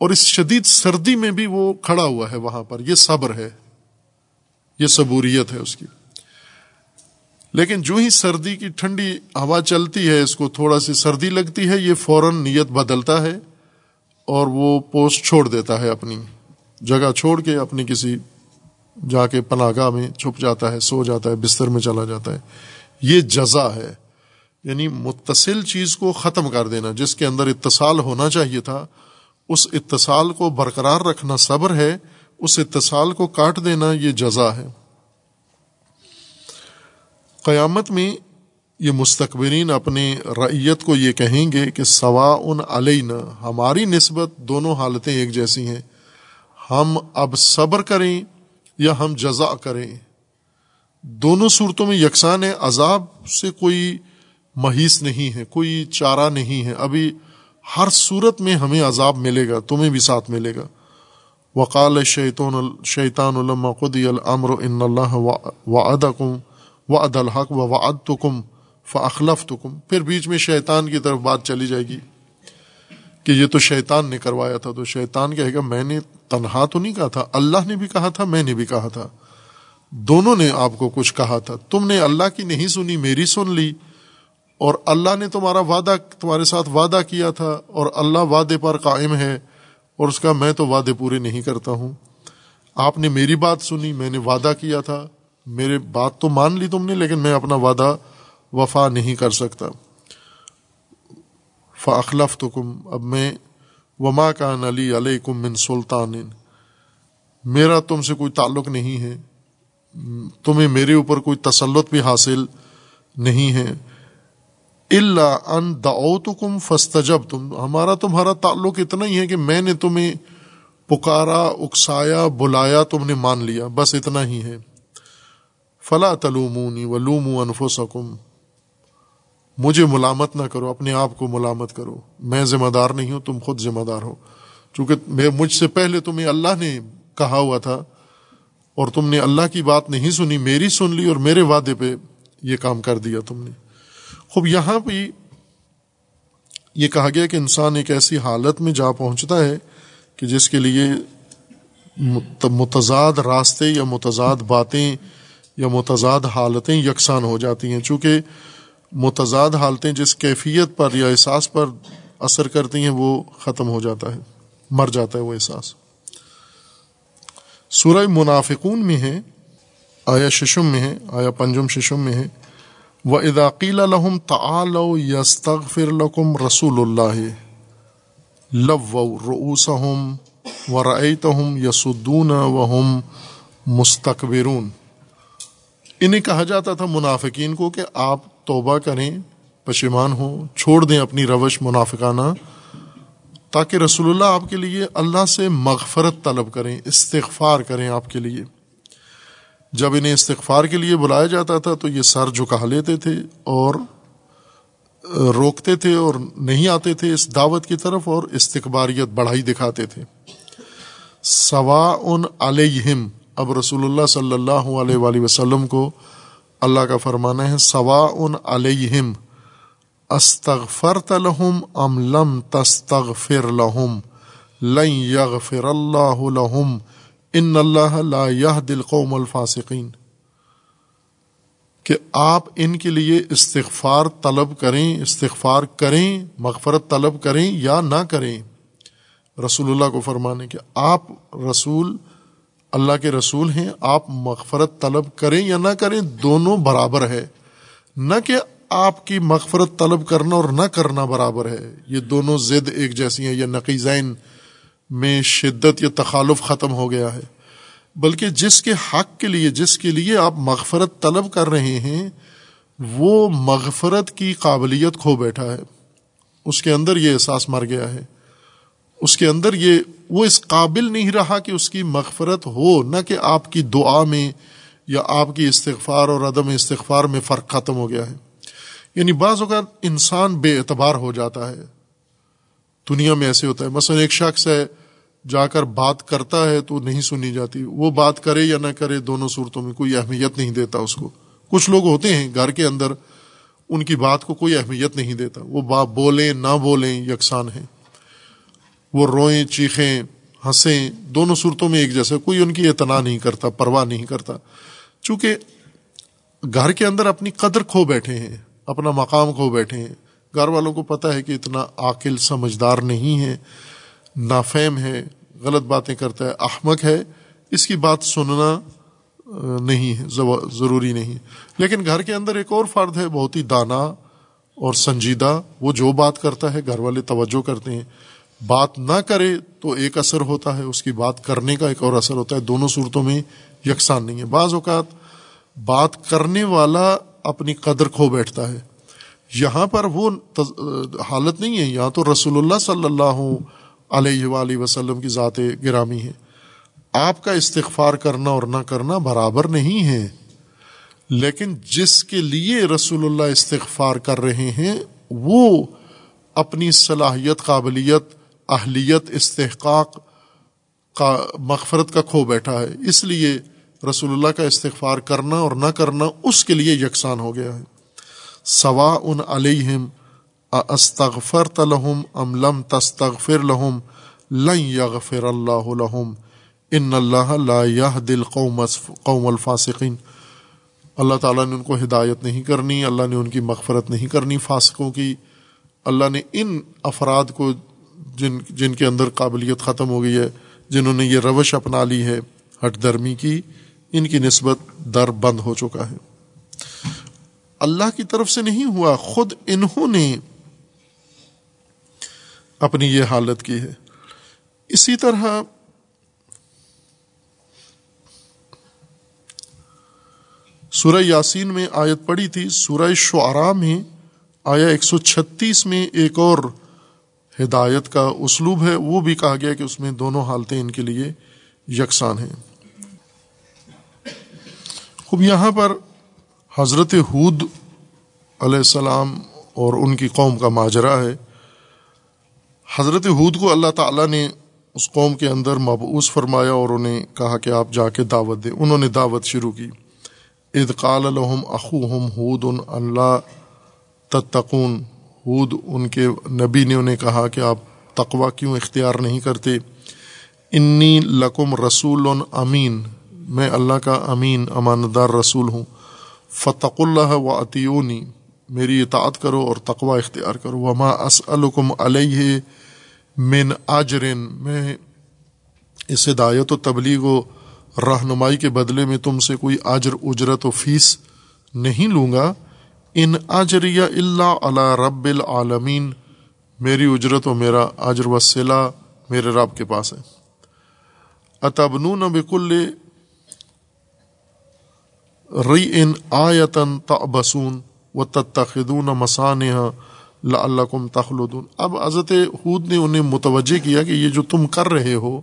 اور اس شدید سردی میں بھی وہ کھڑا ہوا ہے وہاں پر، یہ صبر ہے، یہ صبوریت ہے اس کی، لیکن جو ہی سردی کی ٹھنڈی ہوا چلتی ہے اس کو تھوڑا سی سردی لگتی ہے، یہ فوراً نیت بدلتا ہے اور وہ پوسٹ چھوڑ دیتا ہے، اپنی جگہ چھوڑ کے اپنی کسی جا کے پناہ گاہ میں چھپ جاتا ہے، سو جاتا ہے، بستر میں چلا جاتا ہے، یہ جزا ہے، یعنی متصل چیز کو ختم کر دینا، جس کے اندر اتصال ہونا چاہیے تھا اس اتصال کو برقرار رکھنا صبر ہے، اس اتصال کو کاٹ دینا یہ جزا ہے۔ قیامت میں یہ مستکبرین اپنے رعیت کو یہ کہیں گے کہ سواء علینا، ہماری نسبت دونوں حالتیں ایک جیسی ہیں، ہم اب صبر کریں یا ہم جزا کریں، دونوں صورتوں میں یکساں ہے، عذاب سے کوئی محیص نہیں ہے، کوئی چارہ نہیں ہے، ابھی ہر صورت میں ہمیں عذاب ملے گا، تمہیں بھی ساتھ ملے گا۔ وقال الشیطان شیطان لما قضی الامر ان اللہ وعدکم وعد الحق ووعدتکم فاخلفتکم، پھر بیچ میں شیطان کی طرف بات چلی جائے گی کہ یہ تو شیطان نے کروایا تھا، تو شیطان کہے گا میں نے تنہا تو نہیں کہا تھا، اللہ نے بھی کہا تھا، میں نے بھی کہا تھا، دونوں نے آپ کو کچھ کہا تھا، تم نے اللہ کی نہیں سنی، میری سن لی، اور اللہ نے تمہارا وعدہ تمہارے ساتھ وعدہ کیا تھا، اور اللہ وعدے پر قائم ہے، اور اس کا میں تو وعدے پورے نہیں کرتا ہوں۔ آپ نے میری بات سنی، میں نے وعدہ کیا تھا، میرے بات تو مان لی تم نے، لیکن میں اپنا وعدہ وفا نہیں کر سکتا۔ فاخلفتکم، اب میں، وما کان لی علیکم من سلطان، میرا تم سے کوئی تعلق نہیں ہے، تمہیں میرے اوپر کوئی تسلط بھی حاصل نہیں ہے۔ الا ان دعوتکم فاستجبتم، ہمارا تمہارا تعلق اتنا ہی ہے کہ میں نے تمہیں پکارا، اکسایا، بلایا، تم نے مان لیا، بس اتنا ہی ہے۔ فلا تلومونی ولوموا انفسکم، مجھے ملامت نہ کرو، اپنے آپ کو ملامت کرو، میں ذمہ دار نہیں ہوں، تم خود ذمہ دار ہو، چونکہ مجھ سے پہلے تمہیں اللہ نے کہا ہوا تھا اور تم نے اللہ کی بات نہیں سنی، میری سن لی اور میرے وعدے پہ یہ کام کر دیا تم نے۔ خوب، یہاں پہ یہ کہا گیا کہ انسان ایک ایسی حالت میں جا پہنچتا ہے کہ جس کے لیے متضاد راستے یا متضاد باتیں یا متضاد حالتیں یکساں ہو جاتی ہیں، چونکہ متضاد حالتیں جس کیفیت پر یا احساس پر اثر کرتی ہیں وہ ختم ہو جاتا ہے، مر جاتا ہے وہ احساس۔ سورہ منافقون میں ہے، آیا ششم میں ہے، آیا پنجم ششم میں ہے، وَإِذَا قِيلَ لَهُمْ تَعَالَوْا يَسْتَغْفِرْ لَكُمْ رَسُولُ اللَّهِ لَوَّوْا رُؤُوسَهُمْ وَرَأَيْتَهُمْ يَصُدُّونَ وَهُمْ مُسْتَكْبِرُونَ۔ انہیں کہا جاتا تھا منافقین کو کہ آپ توبہ کریں، پشیمان ہوں، چھوڑ دیں اپنی روش منافقانہ، تاکہ رسول اللہ آپ کے لیے اللہ سے مغفرت طلب کریں، استغفار کریں آپ کے لیے۔ جب انہیں استغفار کے لیے بلایا جاتا تھا تو یہ سر جھکا لیتے تھے اور روکتے تھے اور نہیں آتے تھے اس دعوت کی طرف، اور استکباریت بڑھائی دکھاتے تھے۔ سواء علیہم، اب رسول اللہ صلی اللہ علیہ وآلہ وسلم کو اللہ کا فرمانا ہے، سواء علیہم استغفرت لہم ام لم تستغفر لہم لن یغفر اللہ لہم ان اللہ لا یہدی القوم الفاسقین۔ کہ آپ ان کے لیے استغفار طلب کریں، استغفار کریں، مغفرت طلب کریں یا نہ کریں، رسول اللہ کو فرمانے کہ آپ رسول، اللہ کے رسول ہیں، آپ مغفرت طلب کریں یا نہ کریں دونوں برابر ہے، نہ کہ آپ کی مغفرت طلب کرنا اور نہ کرنا برابر ہے، یہ دونوں ضد ایک جیسی ہیں، یا نقیضین میں شدت یا تخالف ختم ہو گیا ہے، بلکہ جس کے حق کے لیے، جس کے لیے آپ مغفرت طلب کر رہے ہیں وہ مغفرت کی قابلیت کھو بیٹھا ہے، اس کے اندر یہ احساس مر گیا ہے، اس کے اندر یہ وہ اس قابل نہیں رہا کہ اس کی مغفرت ہو، نہ کہ آپ کی دعا میں یا آپ کی استغفار اور عدم استغفار میں فرق ختم ہو گیا ہے۔ یعنی بعض اوقات انسان بے اعتبار ہو جاتا ہے، دنیا میں ایسے ہوتا ہے، مثلا ایک شخص ہے جا کر بات کرتا ہے تو نہیں سنی جاتی، وہ بات کرے یا نہ کرے دونوں صورتوں میں کوئی اہمیت نہیں دیتا اس کو۔ کچھ لوگ ہوتے ہیں گھر کے اندر ان کی بات کو کوئی اہمیت نہیں دیتا، وہ بات بولیں نہ بولیں یکساں ہیں، وہ روئیں، چیخیں، ہنسیں، دونوں صورتوں میں ایک جیسا، کوئی ان کی اعتنا نہیں کرتا، پرواہ نہیں کرتا، چونکہ گھر کے اندر اپنی قدر کھو بیٹھے ہیں، اپنا مقام کھو بیٹھے ہیں، گھر والوں کو پتہ ہے کہ اتنا عاقل سمجھدار نہیں ہے، نافہم ہے، غلط باتیں کرتا ہے، احمق ہے، اس کی بات سننا نہیں ہے، ضروری نہیں ہے۔ لیکن گھر کے اندر ایک اور فرد ہے بہت ہی دانا اور سنجیدہ، وہ جو بات کرتا ہے گھر والے توجہ کرتے ہیں، بات نہ کرے تو ایک اثر ہوتا ہے، اس کی بات کرنے کا ایک اور اثر ہوتا ہے، دونوں صورتوں میں یکساں نہیں ہے۔ بعض اوقات بات کرنے والا اپنی قدر کھو بیٹھتا ہے، یہاں پر وہ حالت نہیں ہے، یہاں تو رسول اللہ صلی اللہ علیہ وآلہ وسلم کی ذات گرامی ہے، آپ کا استغفار کرنا اور نہ کرنا برابر نہیں ہے، لیکن جس کے لیے رسول اللہ استغفار کر رہے ہیں وہ اپنی صلاحیت، قابلیت، اہلیت، استحقاق کا، مغفرت کا کھو بیٹھا ہے، اس لیے رسول اللہ کا استغفار کرنا اور نہ کرنا اس کے لیے یکساں ہو گیا ہے۔ سواء علیہم استغفرت لہم ام لم تستغفر لہم لن یغفر اللہ لہم ان اللہ لا یہدی القوم الفاسقین۔ اللہ تعالیٰ نے ان کو ہدایت نہیں کرنی، اللہ نے ان کی مغفرت نہیں کرنی فاسقوں کی۔ اللہ نے ان افراد کو جن جن کے اندر قابلیت ختم ہو گئی ہے، جنہوں نے یہ روش اپنا لی ہے ہٹ درمی کی، ان کی نسبت در بند ہو چکا ہے۔ اللہ کی طرف سے نہیں ہوا، خود انہوں نے اپنی یہ حالت کی ہے۔ اسی طرح سورہ یاسین میں آیت پڑی تھی، سورہ شعراء میں آیا ایک سو چھتیس میں ایک اور ہدایت کا اسلوب ہے، وہ بھی کہا گیا کہ اس میں دونوں حالتیں ان کے لیے یکساں ہیں۔ خوب، یہاں پر حضرت ہود علیہ السلام اور ان کی قوم کا ماجرا ہے۔ حضرت ہود کو اللہ تعالیٰ نے اس قوم کے اندر مبعوث فرمایا اور انہیں کہا کہ آپ جا کے دعوت دیں، انہوں نے دعوت شروع کی۔ اذ قال لهم اخوهم ہود ان لا تتقون، ہود ان کے نبی نے انہیں کہا کہ آپ تقوی کیوں اختیار نہیں کرتے۔ انی لکم رسول امین، میں اللہ کا امین امانت دار رسول ہوں۔ فتقوا اللہ واطیعونی، میری اطاعت کرو اور تقوی اختیار کرو۔ وما اسألکم علیہ من اجر، میں اس ہدایت و تبلیغ و رہنمائی کے بدلے میں تم سے کوئی اجر اجرت و فیس نہیں لوں گا۔ ان اجریہ الا علی رب العالمین، میری اجرت و میرا اجر و صلہ میرے رب کے پاس ہے۔ اتبنون بکل ری ان آیتن تعبسون وتتخذون مصانع لعلکم تخلدون۔ اب حضرت ہود نے انہیں متوجہ کیا کہ یہ جو تم کر رہے ہو،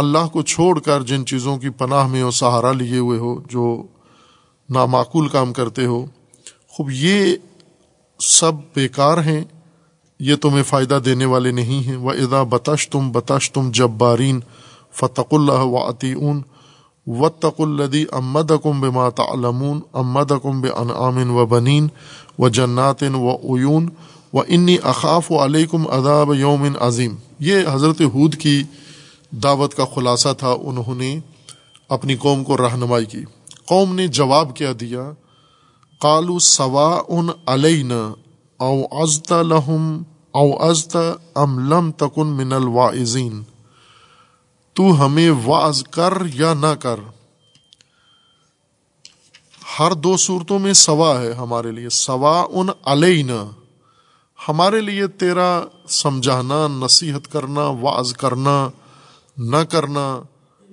اللہ کو چھوڑ کر جن چیزوں کی پناہ میں ہو، سہارا لیے ہوئے ہو، جو نامعقول کام کرتے ہو، خوب یہ سب بیکار ہیں، یہ تمہیں فائدہ دینے والے نہیں ہیں۔ وَإِذَا بَطَشْتُمْ بَطَشْتُمْ جَبَّارِينَ فَاتَّقُوا اللَّهَ وَأَطِيعُونِ وَاتَّقُوا الَّذِي أَمَّدَكُمْ بِمَا تَعْلَمُونَ أَمَّدَكُمْ بِأَنْعَامٍ وَبَنِينَ وَجَنَّاتٍ وَعُيُونٍ وَإِنِّي أَخَافُ عَلَيْكُمْ عَذَابَ يَوْمٍ عَظِيمٍ۔ یہ حضرت ہود کی دعوت کا خلاصہ تھا، انہوں نے اپنی قوم کو رہنمائی کی۔ قوم نے جواب کیا دیا؟ قالوا سواء علینا اوعظت لہم اوعظت ام لم تکن من الواعظین، تو ہمیں وعظ کر یا نہ کر، ہر دو صورتوں میں سوا ہے ہمارے لیے۔ سواء علینا، ہمارے لیے تیرا سمجھانا، نصیحت کرنا، وعظ کرنا، نہ کرنا،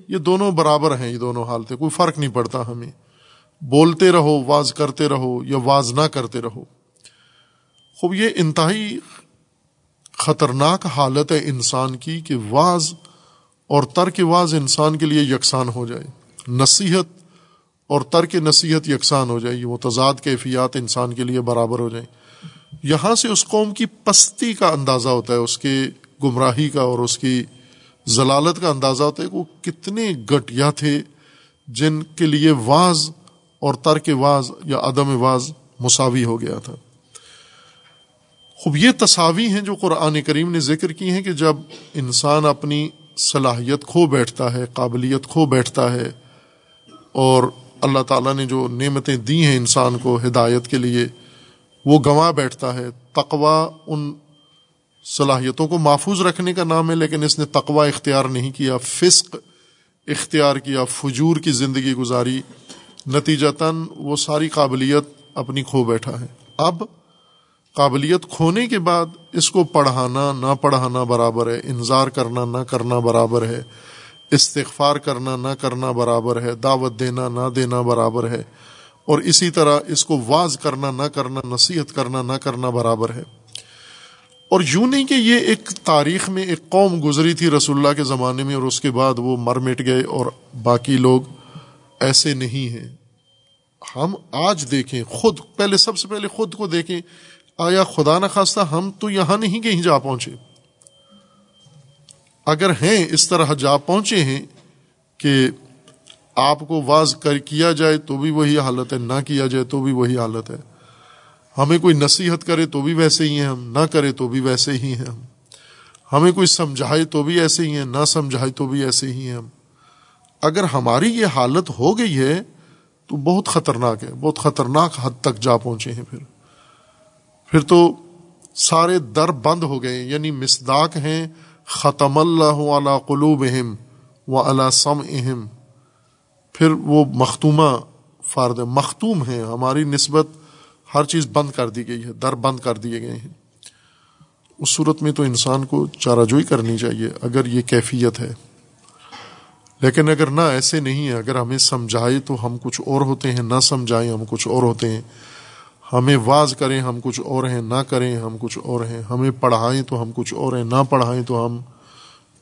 یہ دونوں برابر ہیں، یہ دونوں حالتیں، کوئی فرق نہیں پڑتا ہمیں۔ بولتے رہو، واز کرتے رہو، یا واز نہ کرتے رہو۔ خوب، یہ انتہائی خطرناک حالت ہے انسان کی کہ واز اور ترک واز انسان کے لیے یکساں ہو جائے، نصیحت اور ترک نصیحت یکساں ہو جائے، یہ متضاد کیفیات انسان کے لیے برابر ہو جائیں۔ یہاں سے اس قوم کی پستی کا اندازہ ہوتا ہے، اس کے گمراہی کا اور اس کی ضلالت کا اندازہ ہوتا ہے کہ وہ کتنے گھٹیا تھے جن کے لیے واز اور ترک واز یا عدم واز مساوی ہو گیا تھا۔ خوب، یہ تساوی ہیں جو قرآن کریم نے ذکر کی ہیں کہ جب انسان اپنی صلاحیت کھو بیٹھتا ہے، قابلیت کھو بیٹھتا ہے، اور اللہ تعالیٰ نے جو نعمتیں دی ہیں انسان کو ہدایت کے لیے، وہ گنوا بیٹھتا ہے۔ تقوی ان صلاحیتوں کو محفوظ رکھنے کا نام ہے، لیکن اس نے تقوی اختیار نہیں کیا، فسق اختیار کیا، فجور کی زندگی گزاری، نتیجتاً وہ ساری قابلیت اپنی کھو بیٹھا ہے۔ اب قابلیت کھونے کے بعد اس کو پڑھانا نہ پڑھانا برابر ہے، انذار کرنا نہ کرنا برابر ہے، استغفار کرنا نہ کرنا برابر ہے، دعوت دینا نہ دینا برابر ہے، اور اسی طرح اس کو واز کرنا نہ کرنا، نصیحت کرنا نہ کرنا برابر ہے۔ اور یوں نہیں کہ یہ ایک تاریخ میں ایک قوم گزری تھی رسول اللہ کے زمانے میں اور اس کے بعد وہ مر مٹ گئے اور باقی لوگ ایسے نہیں ہیں۔ ہم آج دیکھیں، خود پہلے، سب سے پہلے خود کو دیکھیں، آیا خدا نخواستہ ہم تو یہاں نہیں کہیں جا پہنچے؟ اگر ہیں اس طرح جا پہنچے ہیں کہ آپ کو واز کر کیا جائے تو بھی وہی حالت ہے، نہ کیا جائے تو بھی وہی حالت ہے، ہمیں کوئی نصیحت کرے تو بھی ویسے ہی ہیں ہم، نہ کرے تو بھی ویسے ہی ہیں ہم، ہمیں کوئی سمجھائے تو بھی ایسے ہی ہیں، نہ سمجھائے تو بھی ایسے ہی ہیں ہم۔ اگر ہماری یہ حالت ہو گئی ہے تو بہت خطرناک ہے، بہت خطرناک حد تک جا پہنچے ہیں۔ پھر پھر تو سارے در بند ہو گئے، یعنی مصداق ہیں ختم اللہ علی قلوبہم وعلی سمعہم، پھر وہ مختومہ فارد مختوم ہیں، ہماری نسبت ہر چیز بند کر دی گئی ہے، در بند کر دیے گئے ہیں۔ اس صورت میں تو انسان کو چارہ جوئی کرنی چاہیے اگر یہ کیفیت ہے، لیکن اگر نہ ایسے نہیں ہے، اگر ہمیں سمجھائے تو ہم کچھ اور ہوتے ہیں، نہ سمجھائیں ہم کچھ اور ہوتے ہیں، ہمیں واز کریں ہم کچھ اور ہیں، نہ کریں ہم کچھ اور ہیں، ہمیں پڑھائیں تو ہم کچھ اور ہیں، نہ پڑھائیں تو ہم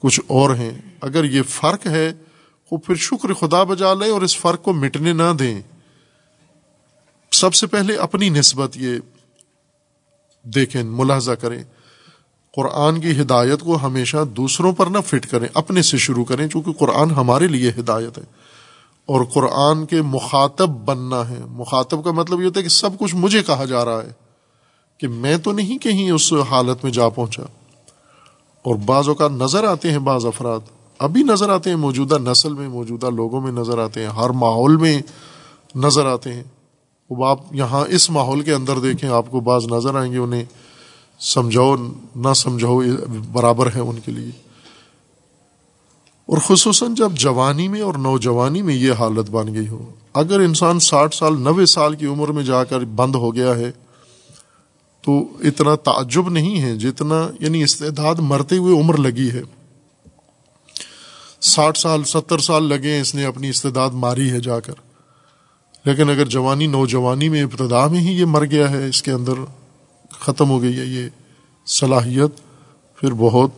کچھ اور ہیں۔ اگر یہ فرق ہے وہ پھر شکر خدا بجا لیں اور اس فرق کو مٹنے نہ دیں۔ سب سے پہلے اپنی نسبت یہ دیکھیں، ملاحظہ کریں، قرآن کی ہدایت کو ہمیشہ دوسروں پر نہ فٹ کریں، اپنے سے شروع کریں، چونکہ قرآن ہمارے لیے ہدایت ہے اور قرآن کے مخاطب بننا ہے۔ مخاطب کا مطلب یہ ہوتا ہے کہ سب کچھ مجھے کہا جا رہا ہے، کہ میں تو نہیں کہیں اس حالت میں جا پہنچا۔ اور بعض اوقات نظر آتے ہیں بعض افراد، ابھی نظر آتے ہیں، موجودہ نسل میں، موجودہ لوگوں میں نظر آتے ہیں، ہر ماحول میں نظر آتے ہیں۔ اب آپ یہاں اس ماحول کے اندر دیکھیں، آپ کو بعض نظر آئیں گے، انہیں سمجھاؤ نہ سمجھاؤ برابر ہے ان کے لیے۔ اور خصوصاً جب جوانی میں اور نوجوانی میں یہ حالت بن گئی ہو، اگر انسان ساٹھ سال نوے سال کی عمر میں جا کر بند ہو گیا ہے تو اتنا تعجب نہیں ہے جتنا، یعنی استعداد مرتے ہوئے عمر لگی ہے، ساٹھ سال ستر سال لگے ہیں اس نے اپنی استعداد ماری ہے جا کر۔ لیکن اگر جوانی نوجوانی میں ابتدا میں ہی یہ مر گیا ہے، اس کے اندر ختم ہو گئی ہے یہ صلاحیت، پھر بہت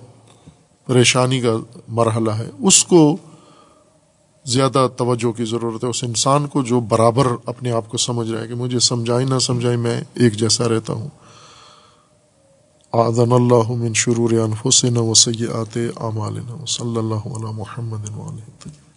پریشانی کا مرحلہ ہے۔ اس کو زیادہ توجہ کی ضرورت ہے، اس انسان کو جو برابر اپنے آپ کو سمجھ رہا ہے کہ مجھے سمجھائیں نہ سمجھائیں میں ایک جیسا رہتا ہوں۔ اعاذنا اللہ من شرور انفسنا وسیئات اعمالنا، صلی اللہ علی محمد و آلہ۔